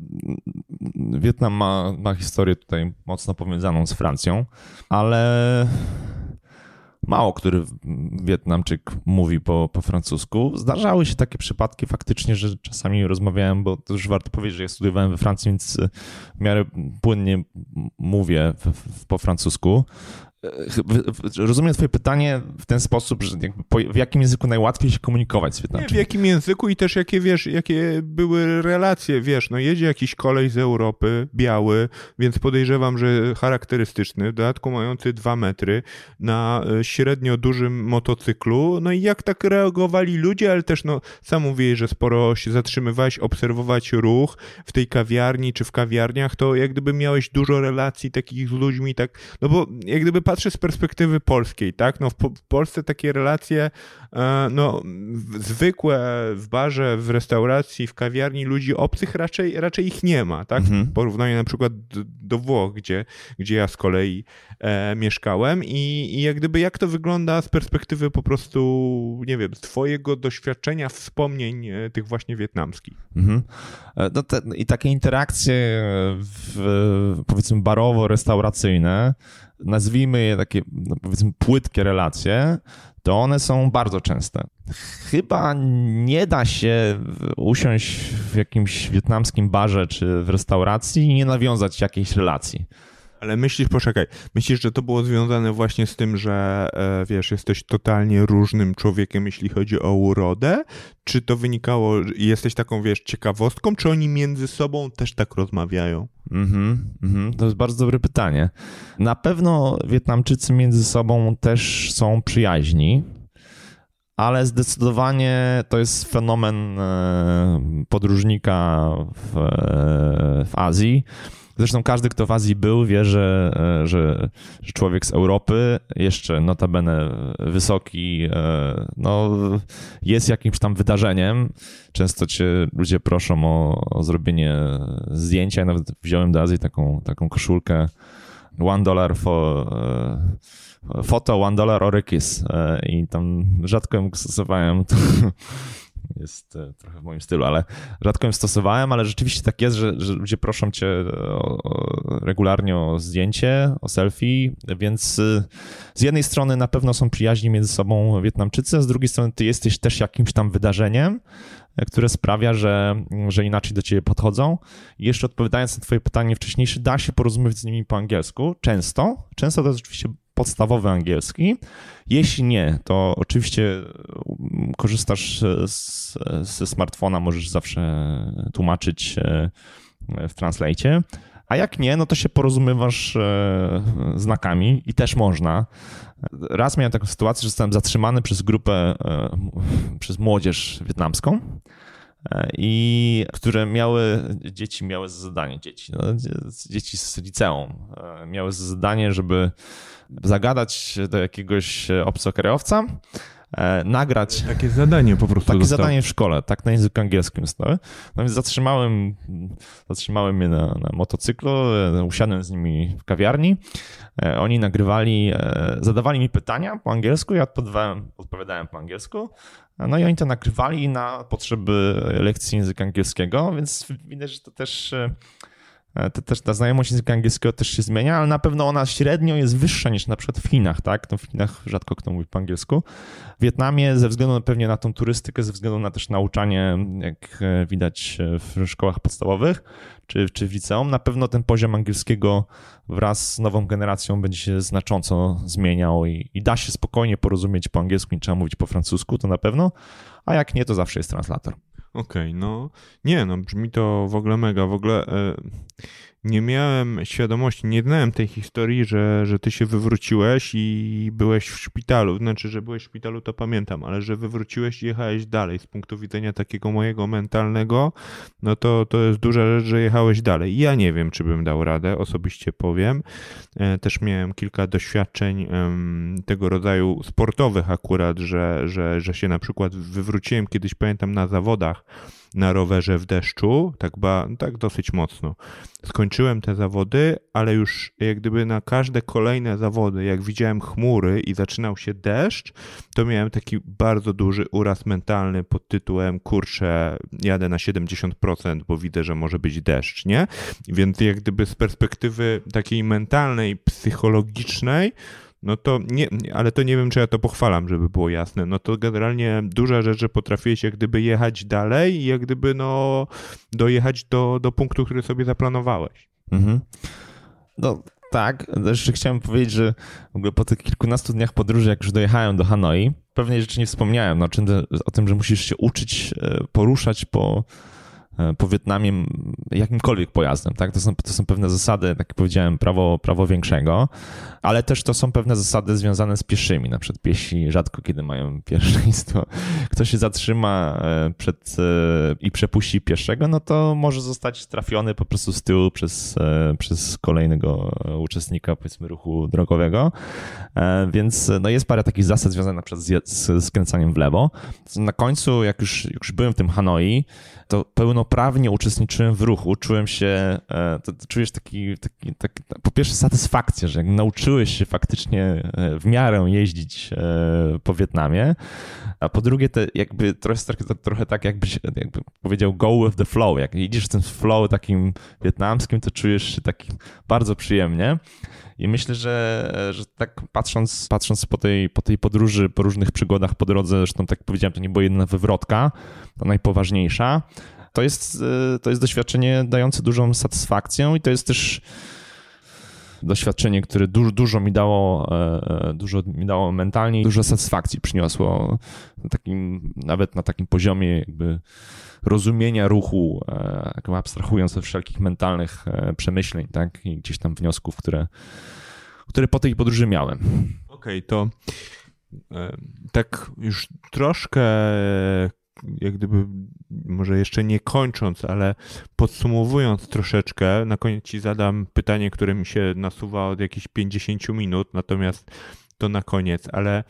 Wietnam ma, ma historię tutaj mocno powiązaną z Francją, ale mało który Wietnamczyk mówi po, po francusku. Zdarzały się takie przypadki faktycznie, że czasami rozmawiałem, bo to już warto powiedzieć, że ja studiowałem we Francji, więc w miarę płynnie mówię w, w, po francusku. Rozumiem twoje pytanie w ten sposób, że w jakim języku najłatwiej się komunikować z Wietnamczykiem? Nie, w jakim języku i też jakie, wiesz, jakie były relacje, wiesz, no jedzie jakiś koleś z Europy, biały, więc podejrzewam, że charakterystyczny, w dodatku mający dwa metry, na średnio dużym motocyklu, no i jak tak reagowali ludzie, ale też no, sam mówiłeś, że sporo się zatrzymywałeś, obserwować ruch w tej kawiarni czy w kawiarniach, to jak gdyby miałeś dużo relacji takich z ludźmi, tak, no bo jak gdyby patrzę z perspektywy polskiej, tak? No w, po- w Polsce takie relacje e, no, w, zwykłe w barze, w restauracji, w kawiarni ludzi obcych raczej, raczej ich nie ma, tak? Mm-hmm. W porównaniu na przykład do, do Włoch, gdzie, gdzie ja z kolei e, mieszkałem i, i jak gdyby jak to wygląda z perspektywy po prostu, nie wiem, twojego doświadczenia, wspomnień e, tych właśnie wietnamskich. Mm-hmm. No te, i takie interakcje w, powiedzmy barowo-restauracyjne, nazwijmy je takie, no powiedzmy, płytkie relacje, to one są bardzo częste. Chyba nie da się usiąść w jakimś wietnamskim barze czy w restauracji i nie nawiązać jakiejś relacji. Ale myślisz, poczekaj, myślisz, że to było związane właśnie z tym, że wiesz, jesteś totalnie różnym człowiekiem, jeśli chodzi o urodę? Czy to wynikało, jesteś taką, wiesz, ciekawostką, czy oni między sobą też tak rozmawiają? Mhm, mhm, to jest bardzo dobre pytanie. Na pewno Wietnamczycy między sobą też są przyjaźni, ale zdecydowanie to jest fenomen podróżnika w, w Azji. Zresztą każdy, kto w Azji był, wie, że, że, że człowiek z Europy, jeszcze notabene wysoki, no, jest jakimś tam wydarzeniem. Często cię ludzie proszą o, o zrobienie zdjęcia. Ja nawet wziąłem do Azji taką, taką koszulkę one dollar for photo, one dollar or a kiss. I tam rzadko ją stosowałem. Jest trochę w moim stylu, ale rzadko ją stosowałem, ale rzeczywiście tak jest, że, że ludzie proszą cię o, o, regularnie o zdjęcie, o selfie, więc z jednej strony na pewno są przyjaźni między sobą Wietnamczycy, a z drugiej strony ty jesteś też jakimś tam wydarzeniem, które sprawia, że, że inaczej do ciebie podchodzą. I jeszcze odpowiadając na twoje pytanie wcześniejsze, da się porozmawiać z nimi po angielsku, często, często to jest oczywiście podstawowy angielski. Jeśli nie, to oczywiście korzystasz z, ze smartfona, możesz zawsze tłumaczyć w translate, a jak nie, no to się porozumiewasz znakami i też można. Raz miałem taką sytuację, że zostałem zatrzymany przez grupę, przez młodzież wietnamską, i które miały, dzieci miały zadanie, dzieci, no, dzieci z liceum miały zadanie, żeby zagadać do jakiegoś obcokrajowca, nagrać... Takie zadanie po prostu. Takie dostały. Zadanie w szkole, tak, na języku angielskim dostały. No więc zatrzymałem, zatrzymałem mnie na, na motocyklu, usiadłem z nimi w kawiarni. Oni nagrywali, zadawali mi pytania po angielsku, ja odpowiadałem po angielsku. No i oni to nagrywali na potrzeby lekcji języka angielskiego, więc widać, że to też... To też ta znajomość języka angielskiego też się zmienia, ale na pewno ona średnio jest wyższa niż na przykład w Chinach, tak? No w Chinach rzadko kto mówi po angielsku. W Wietnamie ze względu pewnie na tą turystykę, ze względu na też nauczanie, jak widać w szkołach podstawowych czy, czy w liceum, na pewno ten poziom angielskiego wraz z nową generacją będzie się znacząco zmieniał i, i da się spokojnie porozumieć po angielsku, nie trzeba mówić po francusku, to na pewno, a jak nie, to zawsze jest translator. Okej, okay, no nie, no brzmi to w ogóle mega, w ogóle e, nie miałem świadomości, nie znałem tej historii, że, że ty się wywróciłeś i byłeś w szpitalu, znaczy, że byłeś w szpitalu to pamiętam, ale że wywróciłeś i jechałeś dalej z punktu widzenia takiego mojego mentalnego, no to, to jest duża rzecz, że jechałeś dalej. Ja nie wiem, czy bym dał radę, osobiście powiem, e, też miałem kilka doświadczeń em, tego rodzaju sportowych akurat, że, że, że się na przykład wywróciłem kiedyś, pamiętam, na zawodach, na rowerze w deszczu, tak, ba, tak dosyć mocno. Skończyłem te zawody, ale już jak gdyby na każde kolejne zawody, jak widziałem chmury i zaczynał się deszcz, to miałem taki bardzo duży uraz mentalny pod tytułem kurczę, jadę na siedemdziesiąt procent, bo widzę, że może być deszcz, nie? Więc jak gdyby z perspektywy takiej mentalnej, psychologicznej, no to nie, ale to nie wiem, czy ja to pochwalam, żeby było jasne. No to generalnie duża rzecz, że potrafiłeś jak gdyby jechać dalej i jak gdyby no dojechać do, do punktu, który sobie zaplanowałeś. Mhm. No tak, jeszcze chciałem powiedzieć, że w ogóle po tych kilkunastu dniach podróży, jak już dojechałem do Hanoi, pewnej rzeczy nie wspomniałem, no, o tym, że musisz się uczyć, poruszać po, po Wietnamie jakimkolwiek pojazdem, tak? To są, to są pewne zasady, tak jak powiedziałem, prawo, prawo większego, ale też to są pewne zasady związane z pieszymi, na przykład piesi rzadko kiedy mają pierwszeństwo. Kto się zatrzyma przed i przepuści pieszego, no to może zostać trafiony po prostu z tyłu przez, przez kolejnego uczestnika, powiedzmy, ruchu drogowego, więc no jest parę takich zasad związanych na przykład z, z skręcaniem w lewo. Na końcu, jak już, jak już byłem w tym Hanoi, to pełnoprawnie uczestniczyłem w ruchu, czułem się, to, to czujesz taki, taki, taki, po pierwsze satysfakcję, że jak nauczyłeś się faktycznie w miarę jeździć po Wietnamie, a po drugie te jakby trochę, trochę tak jakbyś jakby powiedział go with the flow, jak idziesz w tym flow takim wietnamskim, to czujesz się taki bardzo przyjemnie. I myślę, że, że tak patrząc, patrząc po, tej, po tej podróży, po różnych przygodach po drodze, zresztą tak powiedziałem, to nie była jedyna wywrotka, ta najpoważniejsza, to jest, to jest doświadczenie dające dużą satysfakcję i to jest też doświadczenie, które dużo, dużo mi dało, dużo mi dało mentalnie i dużo satysfakcji przyniosło takim, nawet na takim poziomie jakby rozumienia ruchu, jakby abstrahując od wszelkich mentalnych przemyśleń, tak? I gdzieś tam wniosków, które, które po tej podróży miałem. Okej, okay, to tak już troszkę jak gdyby, może jeszcze nie kończąc, ale podsumowując troszeczkę, na koniec ci zadam pytanie, które mi się nasuwa od jakichś pięćdziesięciu minut, natomiast to na koniec, ale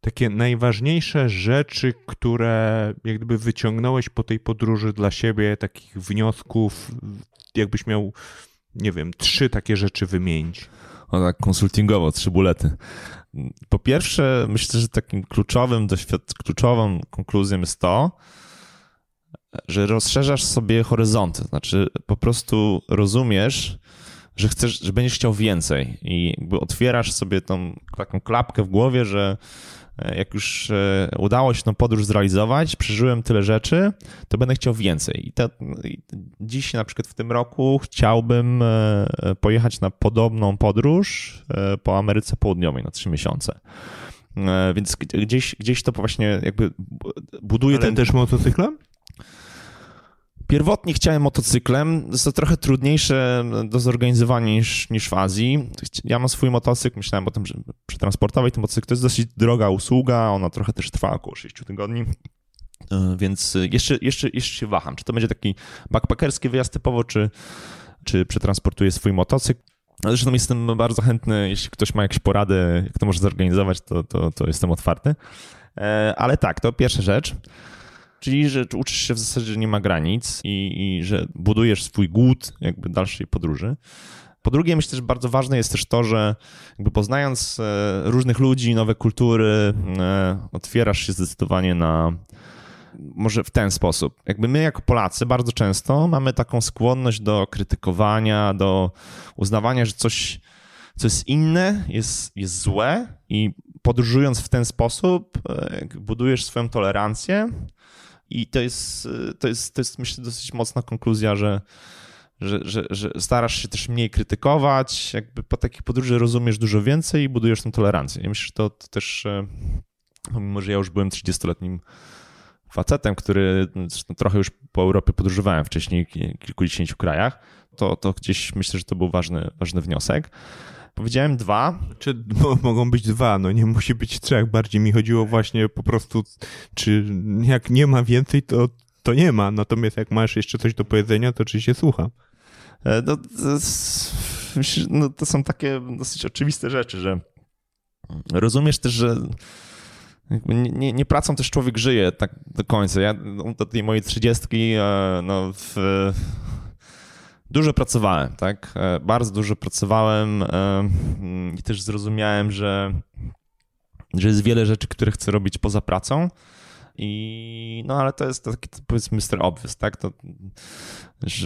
takie najważniejsze rzeczy, które jak gdyby wyciągnąłeś po tej podróży dla siebie, takich wniosków, jakbyś miał, nie wiem, trzy takie rzeczy wymienić. O tak, konsultingowo, trzy bulety. Po pierwsze, myślę, że takim kluczowym doświad- kluczową konkluzją jest to, że rozszerzasz sobie horyzonty. Znaczy, po prostu rozumiesz, że chcesz, że będziesz chciał więcej i jakby otwierasz sobie tą taką klapkę w głowie, że jak już udało się tą podróż zrealizować, przeżyłem tyle rzeczy, to będę chciał więcej. I, te, i dziś na przykład w tym roku chciałbym pojechać na podobną podróż po Ameryce Południowej na trzy miesiące. Więc gdzieś, gdzieś to właśnie jakby buduje. Ale ten... też motocyklem? Pierwotnie chciałem motocyklem, jest to trochę trudniejsze do zorganizowania niż, niż w Azji. Ja mam swój motocykl, myślałem o tym, że przetransportować ten motocykl, to jest dosyć droga usługa, ona trochę też trwa około sześciu tygodni, więc jeszcze, jeszcze, jeszcze się waham, czy to będzie taki backpackerski wyjazd typowo, czy, czy przetransportuję swój motocykl. Zresztą jestem bardzo chętny, jeśli ktoś ma jakieś porady, jak to może zorganizować, to, to, to jestem otwarty. Ale tak, to pierwsza rzecz. Czyli, że uczysz się w zasadzie, że nie ma granic i, i że budujesz swój głód jakby dalszej podróży. Po drugie, myślę, że bardzo ważne jest też to, że jakby poznając różnych ludzi, nowe kultury, otwierasz się zdecydowanie na... Może w ten sposób. Jakby my jako Polacy bardzo często mamy taką skłonność do krytykowania, do uznawania, że coś, co jest inne, jest, jest złe i podróżując w ten sposób budujesz swoją tolerancję. I to jest, to jest, to jest myślę, dosyć mocna konkluzja, że, że, że, że starasz się też mniej krytykować, jakby po takiej podróży rozumiesz dużo więcej i budujesz tą tolerancję. Ja myślę, że to, to też, pomimo że ja już byłem trzydziestoletnim facetem, który trochę już po Europie podróżowałem wcześniej w kilkudziesięciu krajach, to, to gdzieś myślę, że to był ważny, ważny wniosek. Powiedziałem dwa. Czy bo, mogą być dwa, no nie musi być trzech. Bardziej mi chodziło właśnie po prostu, czy jak nie ma więcej, to, to nie ma. Natomiast jak masz jeszcze coś do powiedzenia, to oczywiście słucham. No, to, no, to są takie dosyć oczywiste rzeczy, że rozumiesz też, że nie, nie, nie pracą też człowiek żyje tak do końca. Ja do tej mojej trzydziestki no w... Dużo pracowałem, tak? Bardzo dużo pracowałem i też zrozumiałem, że, że jest wiele rzeczy, które chcę robić poza pracą, I no ale to jest taki, powiedzmy, mister Obvious, tak? To,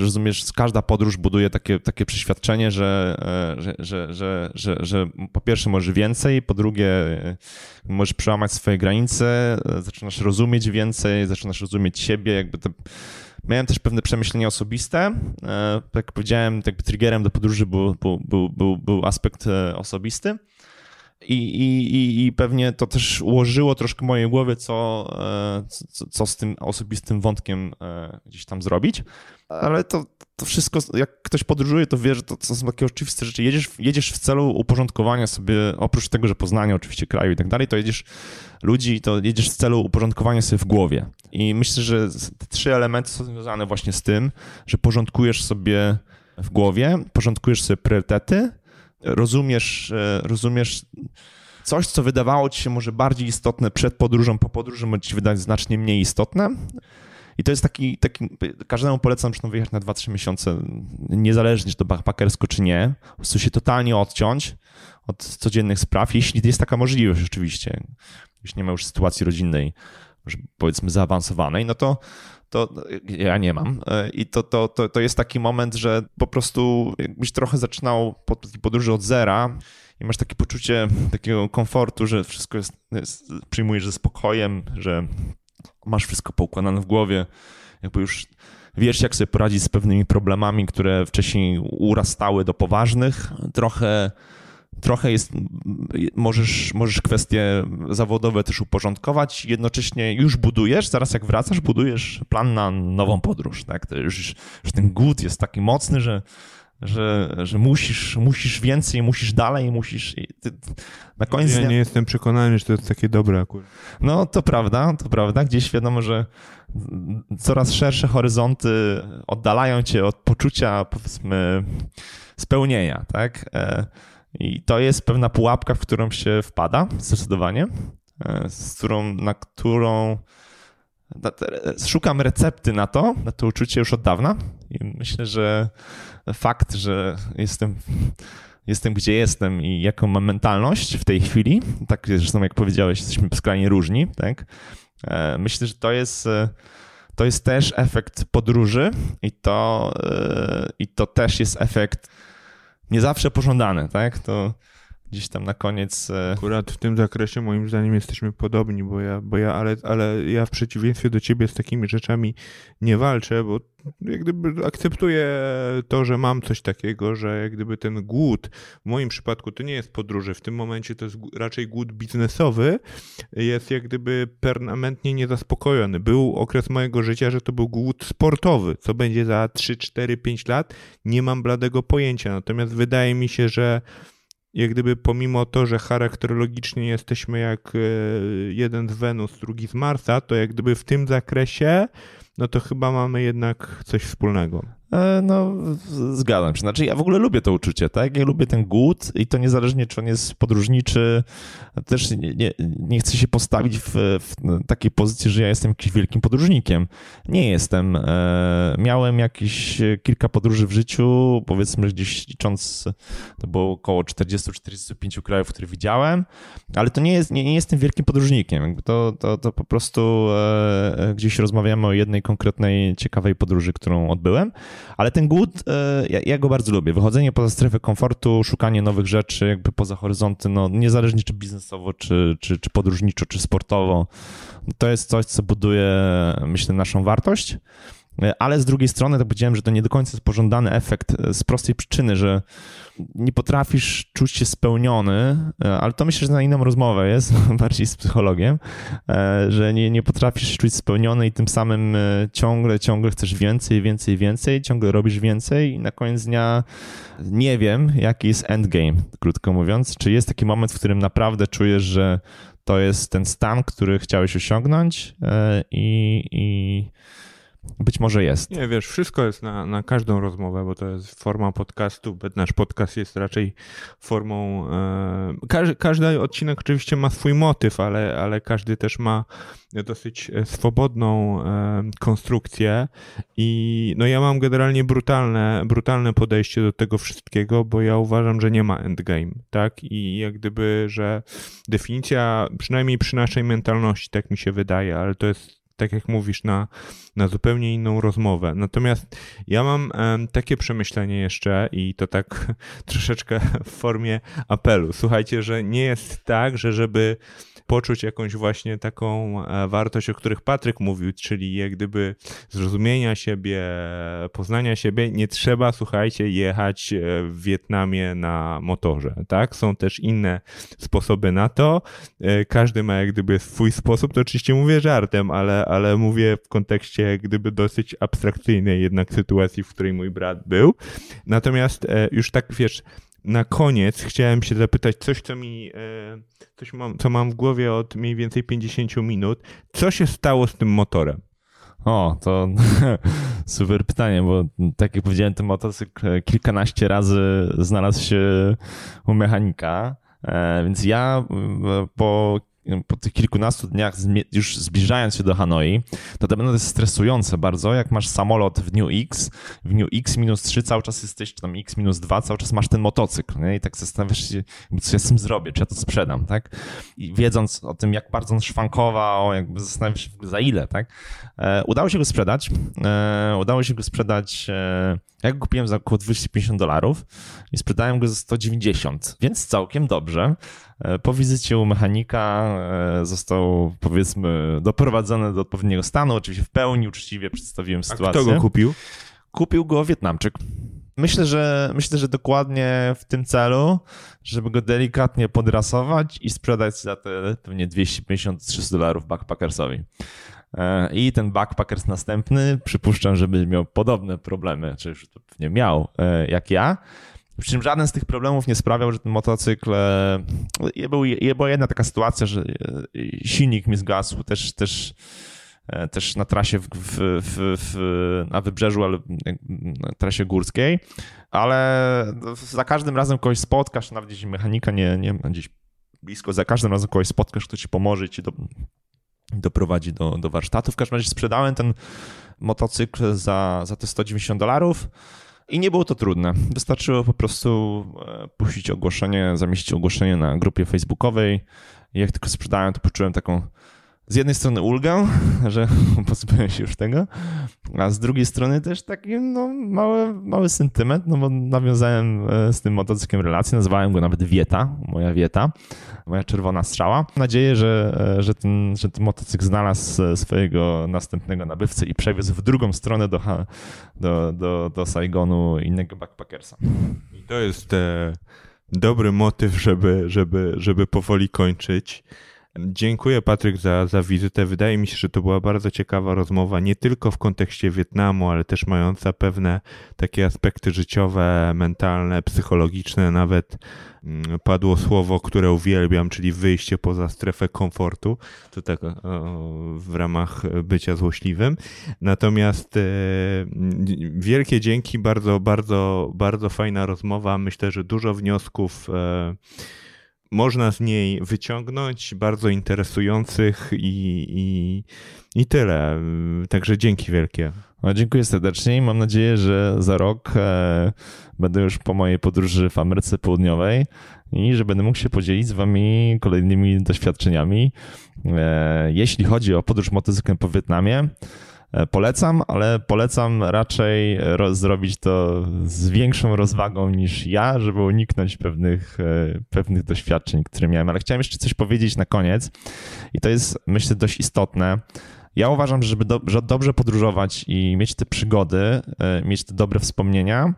rozumiesz, każda podróż buduje takie, takie przeświadczenie, że, że, że, że, że, że po pierwsze możesz więcej, po drugie możesz przełamać swoje granice, zaczynasz rozumieć więcej, zaczynasz rozumieć siebie, jakby to... Miałem też pewne przemyślenia osobiste. Jak powiedziałem, jakby triggerem do podróży był, był, był, był, był aspekt osobisty. I, i, I pewnie to też ułożyło troszkę w mojej głowie, co, co, co z tym osobistym wątkiem gdzieś tam zrobić. Ale to, to wszystko, jak ktoś podróżuje, to wie, że to, to są takie oczywiste rzeczy. Jedziesz, jedziesz w celu uporządkowania sobie, oprócz tego, że poznania oczywiście kraju i tak dalej, to jedziesz ludzi, to jedziesz w celu uporządkowania sobie w głowie. I myślę, że te trzy elementy są związane właśnie z tym, że porządkujesz sobie w głowie, porządkujesz sobie priorytety, rozumiesz, rozumiesz coś, co wydawało ci się może bardziej istotne przed podróżą, po podróży może ci wydać znacznie mniej istotne. I to jest taki, taki każdemu polecam, zresztą wyjechać na dwa trzy miesiące, niezależnie czy to backpackersko czy nie, po prostu się totalnie odciąć od codziennych spraw, jeśli jest taka możliwość oczywiście, jeśli nie ma już sytuacji rodzinnej, powiedzmy zaawansowanej, no to, to ja nie mam. I to, to, to, to jest taki moment, że po prostu jakbyś trochę zaczynał po tej podróży od zera i masz takie poczucie takiego komfortu, że wszystko jest, jest przyjmujesz ze spokojem, że masz wszystko poukładane w głowie, jakby już wiesz, jak sobie poradzić z pewnymi problemami, które wcześniej urastały do poważnych. Trochę, trochę jest, możesz, możesz kwestie zawodowe też uporządkować, jednocześnie już budujesz, zaraz jak wracasz, budujesz plan na nową podróż. Tak? To już, już ten głód jest taki mocny, że, że, że musisz, musisz więcej, musisz dalej, musisz... Na koniec ja nie dnia... jestem przekonany, że to jest takie dobre akurat. No to prawda, to prawda. Gdzieś wiadomo, że coraz szersze horyzonty oddalają cię od poczucia, powiedzmy, spełnienia, tak? I to jest pewna pułapka, w którą się wpada, zdecydowanie, z którą, na którą szukam recepty na to, na to uczucie już od dawna. I myślę, że fakt, że jestem, jestem gdzie jestem i jaką mam mentalność w tej chwili, tak zresztą jak powiedziałeś, jesteśmy skrajnie różni, tak? Myślę, że to jest... To jest też efekt podróży i to, i to też jest efekt nie zawsze pożądany, tak? To gdzieś tam na koniec... Akurat w tym zakresie moim zdaniem jesteśmy podobni, bo ja, bo ja ale, ale ja w przeciwieństwie do ciebie z takimi rzeczami nie walczę, bo jak gdyby akceptuję to, że mam coś takiego, że jak gdyby ten głód, w moim przypadku to nie jest podróży, w tym momencie to jest raczej głód biznesowy, jest jak gdyby permanentnie niezaspokojony. Był okres mojego życia, że to był głód sportowy, co będzie za trzy, cztery, pięć lat, nie mam bladego pojęcia, natomiast wydaje mi się, że jak gdyby pomimo to, że charakterologicznie jesteśmy jak jeden z Wenus, drugi z Marsa, to jak gdyby w tym zakresie, no to chyba mamy jednak coś wspólnego. No, zgadzam się. Znaczy, ja w ogóle lubię to uczucie, tak? Ja lubię ten głód i to niezależnie, czy on jest podróżniczy. Też nie, nie, nie chcę się postawić w, w takiej pozycji, że ja jestem jakimś wielkim podróżnikiem. Nie jestem. Miałem jakieś kilka podróży w życiu, powiedzmy gdzieś licząc, to było około czterdzieści do czterdziestu pięciu krajów, które widziałem, ale to nie, jest, nie, nie jestem wielkim podróżnikiem. To, to, to po prostu gdzieś rozmawiamy o jednej konkretnej, ciekawej podróży, którą odbyłem. Ale ten głód, ja, ja go bardzo lubię. Wychodzenie poza strefę komfortu, szukanie nowych rzeczy, jakby poza horyzonty, no niezależnie czy biznesowo, czy, czy, czy podróżniczo, czy sportowo. To jest coś, co buduje, myślę, naszą wartość. Ale z drugiej strony, tak powiedziałem, że to nie do końca jest pożądany efekt z prostej przyczyny, że nie potrafisz czuć się spełniony, ale to myślę, że na inną rozmowę jest, bardziej z psychologiem, że nie, nie potrafisz czuć spełniony i tym samym ciągle, ciągle chcesz więcej, więcej, więcej, ciągle robisz więcej i na koniec dnia nie wiem, jaki jest endgame, krótko mówiąc. Czy jest taki moment, w którym naprawdę czujesz, że to jest ten stan, który chciałeś osiągnąć i... i Być może jest. Nie, wiesz, wszystko jest na, na każdą rozmowę, bo to jest forma podcastu. Bednarz Podcast jest raczej formą... Yy, każdy, każdy odcinek oczywiście ma swój motyw, ale, ale każdy też ma dosyć swobodną yy, konstrukcję i no ja mam generalnie brutalne, brutalne podejście do tego wszystkiego, bo ja uważam, że nie ma endgame, tak? I jak gdyby, że definicja, przynajmniej przy naszej mentalności, tak mi się wydaje, ale to jest tak jak mówisz, na, na zupełnie inną rozmowę. Natomiast ja mam um, takie przemyślenie jeszcze i to tak troszeczkę w formie apelu. Słuchajcie, że nie jest tak, że żeby poczuć jakąś właśnie taką wartość, o których Patryk mówił, czyli jak gdyby zrozumienia siebie, poznania siebie, nie trzeba, słuchajcie, jechać w Wietnamie na motorze, tak? Są też inne sposoby na to. Każdy ma jak gdyby swój sposób, to oczywiście mówię żartem, ale, ale mówię w kontekście jak gdyby dosyć abstrakcyjnej jednak sytuacji, w której mój brat był. Natomiast już tak, wiesz, na koniec chciałem się zapytać coś, co mi, coś mam, co mam w głowie od mniej więcej pięćdziesięciu minut. Co się stało z tym motorem? O, to super pytanie, bo tak jak powiedziałem, ten motocykl kilkanaście razy znalazł się u mechanika, więc ja po po tych kilkunastu dniach, już zbliżając się do Hanoi, to to jest stresujące bardzo, jak masz samolot w dniu X, w dniu X minus trzy cały czas jesteś, czy tam X minus dwa, cały czas masz ten motocykl, nie? I tak zastanawiasz się, co ja z tym zrobię, czy ja to sprzedam, tak? I wiedząc o tym, jak bardzo on szwankował, jakby zastanawiasz się za ile, tak? E, udało się go sprzedać, e, udało się go sprzedać, e, ja go kupiłem za około dwieście pięćdziesiąt dolarów i sprzedałem go za sto dziewięćdziesiąt, więc całkiem dobrze. Po wizycie u mechanika został, powiedzmy, doprowadzony do odpowiedniego stanu. Oczywiście w pełni uczciwie przedstawiłem sytuację. A kto go kupił? Kupił go Wietnamczyk. Myślę, że myślę, że dokładnie w tym celu, żeby go delikatnie podrasować i sprzedać za te pewnie dwieście pięćdziesiąt do trzystu dolarów backpackersowi. I ten backpackers następny, przypuszczam, że będzie miał podobne problemy, czy już pewnie miał, jak ja. Przy czym żaden z tych problemów nie sprawiał, że ten motocykl... Była jedna taka sytuacja, że silnik mi zgasł też, też, też na trasie w, w, w, na wybrzeżu, ale na trasie górskiej, ale za każdym razem kogoś spotkasz, nawet gdzieś mechanika nie, nie ma gdzieś blisko, za każdym razem kogoś spotkasz, kto ci pomoże ci do, doprowadzi do, do warsztatu. W każdym razie sprzedałem ten motocykl za, za te sto dziewięćdziesiąt dolarów. I nie było to trudne. Wystarczyło po prostu puścić ogłoszenie, zamieścić ogłoszenie na grupie facebookowej. Jak tylko sprzedałem, to poczułem taką z jednej strony ulgę, że pozbyłem się już tego, a z drugiej strony też taki no, mały, mały sentyment, no bo nawiązałem z tym motocyklem relację, nazwałem go nawet Wieta, moja Wieta, moja czerwona strzała. Mam nadzieję, że, że, ten, że ten motocykl znalazł swojego następnego nabywcę i przewiózł w drugą stronę do, do, do, do Saigonu innego backpackersa. I to jest e, dobry motyw, żeby, żeby, żeby powoli kończyć. Dziękuję, Patryk, za, za wizytę. Wydaje mi się, że to była bardzo ciekawa rozmowa, nie tylko w kontekście Wietnamu, ale też mająca pewne takie aspekty życiowe, mentalne, psychologiczne. Nawet padło słowo, które uwielbiam, czyli wyjście poza strefę komfortu. To tak o, w ramach bycia złośliwym. Natomiast e, wielkie dzięki, bardzo, bardzo, bardzo fajna rozmowa. Myślę, że dużo wniosków e, można z niej wyciągnąć, bardzo interesujących i, i, i tyle. Także dzięki wielkie. No, dziękuję serdecznie i mam nadzieję, że za rok e, będę już po mojej podróży w Ameryce Południowej i że będę mógł się podzielić z wami kolejnymi doświadczeniami. E, jeśli chodzi o podróż motocyklem po Wietnamie, polecam, ale polecam raczej roz, zrobić to z większą rozwagą niż ja, żeby uniknąć pewnych, pewnych doświadczeń, które miałem. Ale chciałem jeszcze coś powiedzieć na koniec i to jest, myślę, dość istotne. Ja uważam, żeby do, że dobrze podróżować i mieć te przygody, mieć te dobre wspomnienia,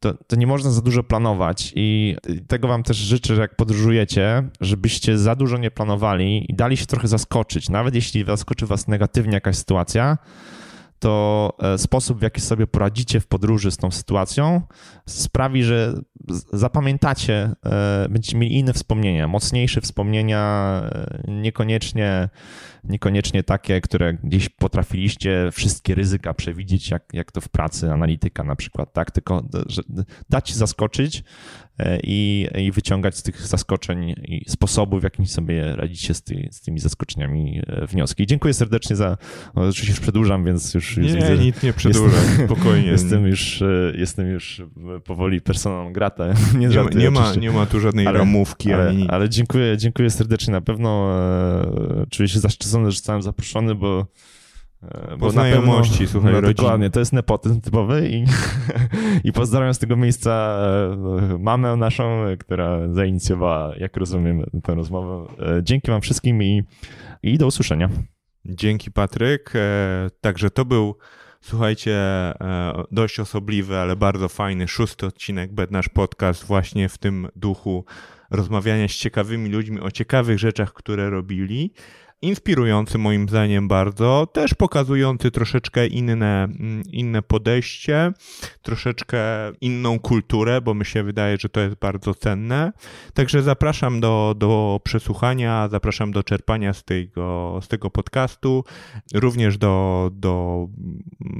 to, to nie można za dużo planować i tego wam też życzę, że jak podróżujecie, żebyście za dużo nie planowali i dali się trochę zaskoczyć. Nawet jeśli zaskoczy was negatywnie jakaś sytuacja, to sposób, w jaki sobie poradzicie w podróży z tą sytuacją, sprawi, że zapamiętacie, będziecie mieli inne wspomnienia, mocniejsze wspomnienia, niekoniecznie, niekoniecznie takie, które gdzieś potrafiliście wszystkie ryzyka przewidzieć, jak, jak to w pracy analityka na przykład, tak? Tylko że dać się zaskoczyć i, i wyciągać z tych zaskoczeń i sposobów, w jakim sobie radzicie z, ty, z tymi zaskoczeniami wnioski. Dziękuję serdecznie za, no, oczywiście już przedłużam, więc już... już nie, widzę, nic nie przedłużam, spokojnie. Jestem już, jestem już powoli personą grata. Nie, nie, nie, ma, nie ma tu żadnej ale, ramówki. Ale, ani... ale dziękuję, dziękuję serdecznie. Na pewno e, czuję się zaszczycony, że zostałem zaproszony, bo... E, bo znajomości, na pewno, słuchaj, no, dokładnie, to jest nepotyzm typowy i, i pozdrawiam z tego miejsca e, mamę naszą, która zainicjowała, jak rozumiem, tę rozmowę. E, dzięki wam wszystkim i, i do usłyszenia. Dzięki, Patryk. E, także to był... Słuchajcie, dość osobliwy, ale bardzo fajny szósty odcinek Bednarz Podcast właśnie w tym duchu rozmawiania z ciekawymi ludźmi o ciekawych rzeczach, które robili. Inspirujący moim zdaniem bardzo, też pokazujący troszeczkę inne, inne podejście, troszeczkę inną kulturę, bo mi się wydaje, że to jest bardzo cenne. Także zapraszam do, do przesłuchania, zapraszam do czerpania z tego, z tego podcastu, również do, do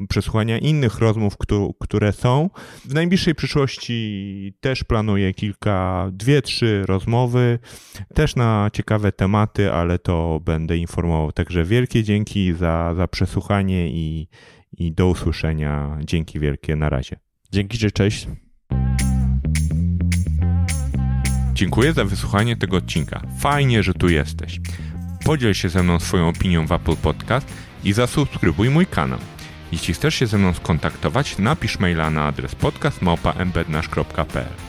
przesłuchania innych rozmów, które są. W najbliższej przyszłości też planuję kilka, dwie, trzy rozmowy, też na ciekawe tematy, ale to będę informował. Także wielkie dzięki za, za przesłuchanie i, i do usłyszenia. Dzięki wielkie. Na razie. Dzięki, cześć, cześć. Dziękuję za wysłuchanie tego odcinka. Fajnie, że tu jesteś. Podziel się ze mną swoją opinią w Apple Podcast i zasubskrybuj mój kanał. Jeśli chcesz się ze mną skontaktować, napisz maila na adres podcast małpa m bednarz kropka p l.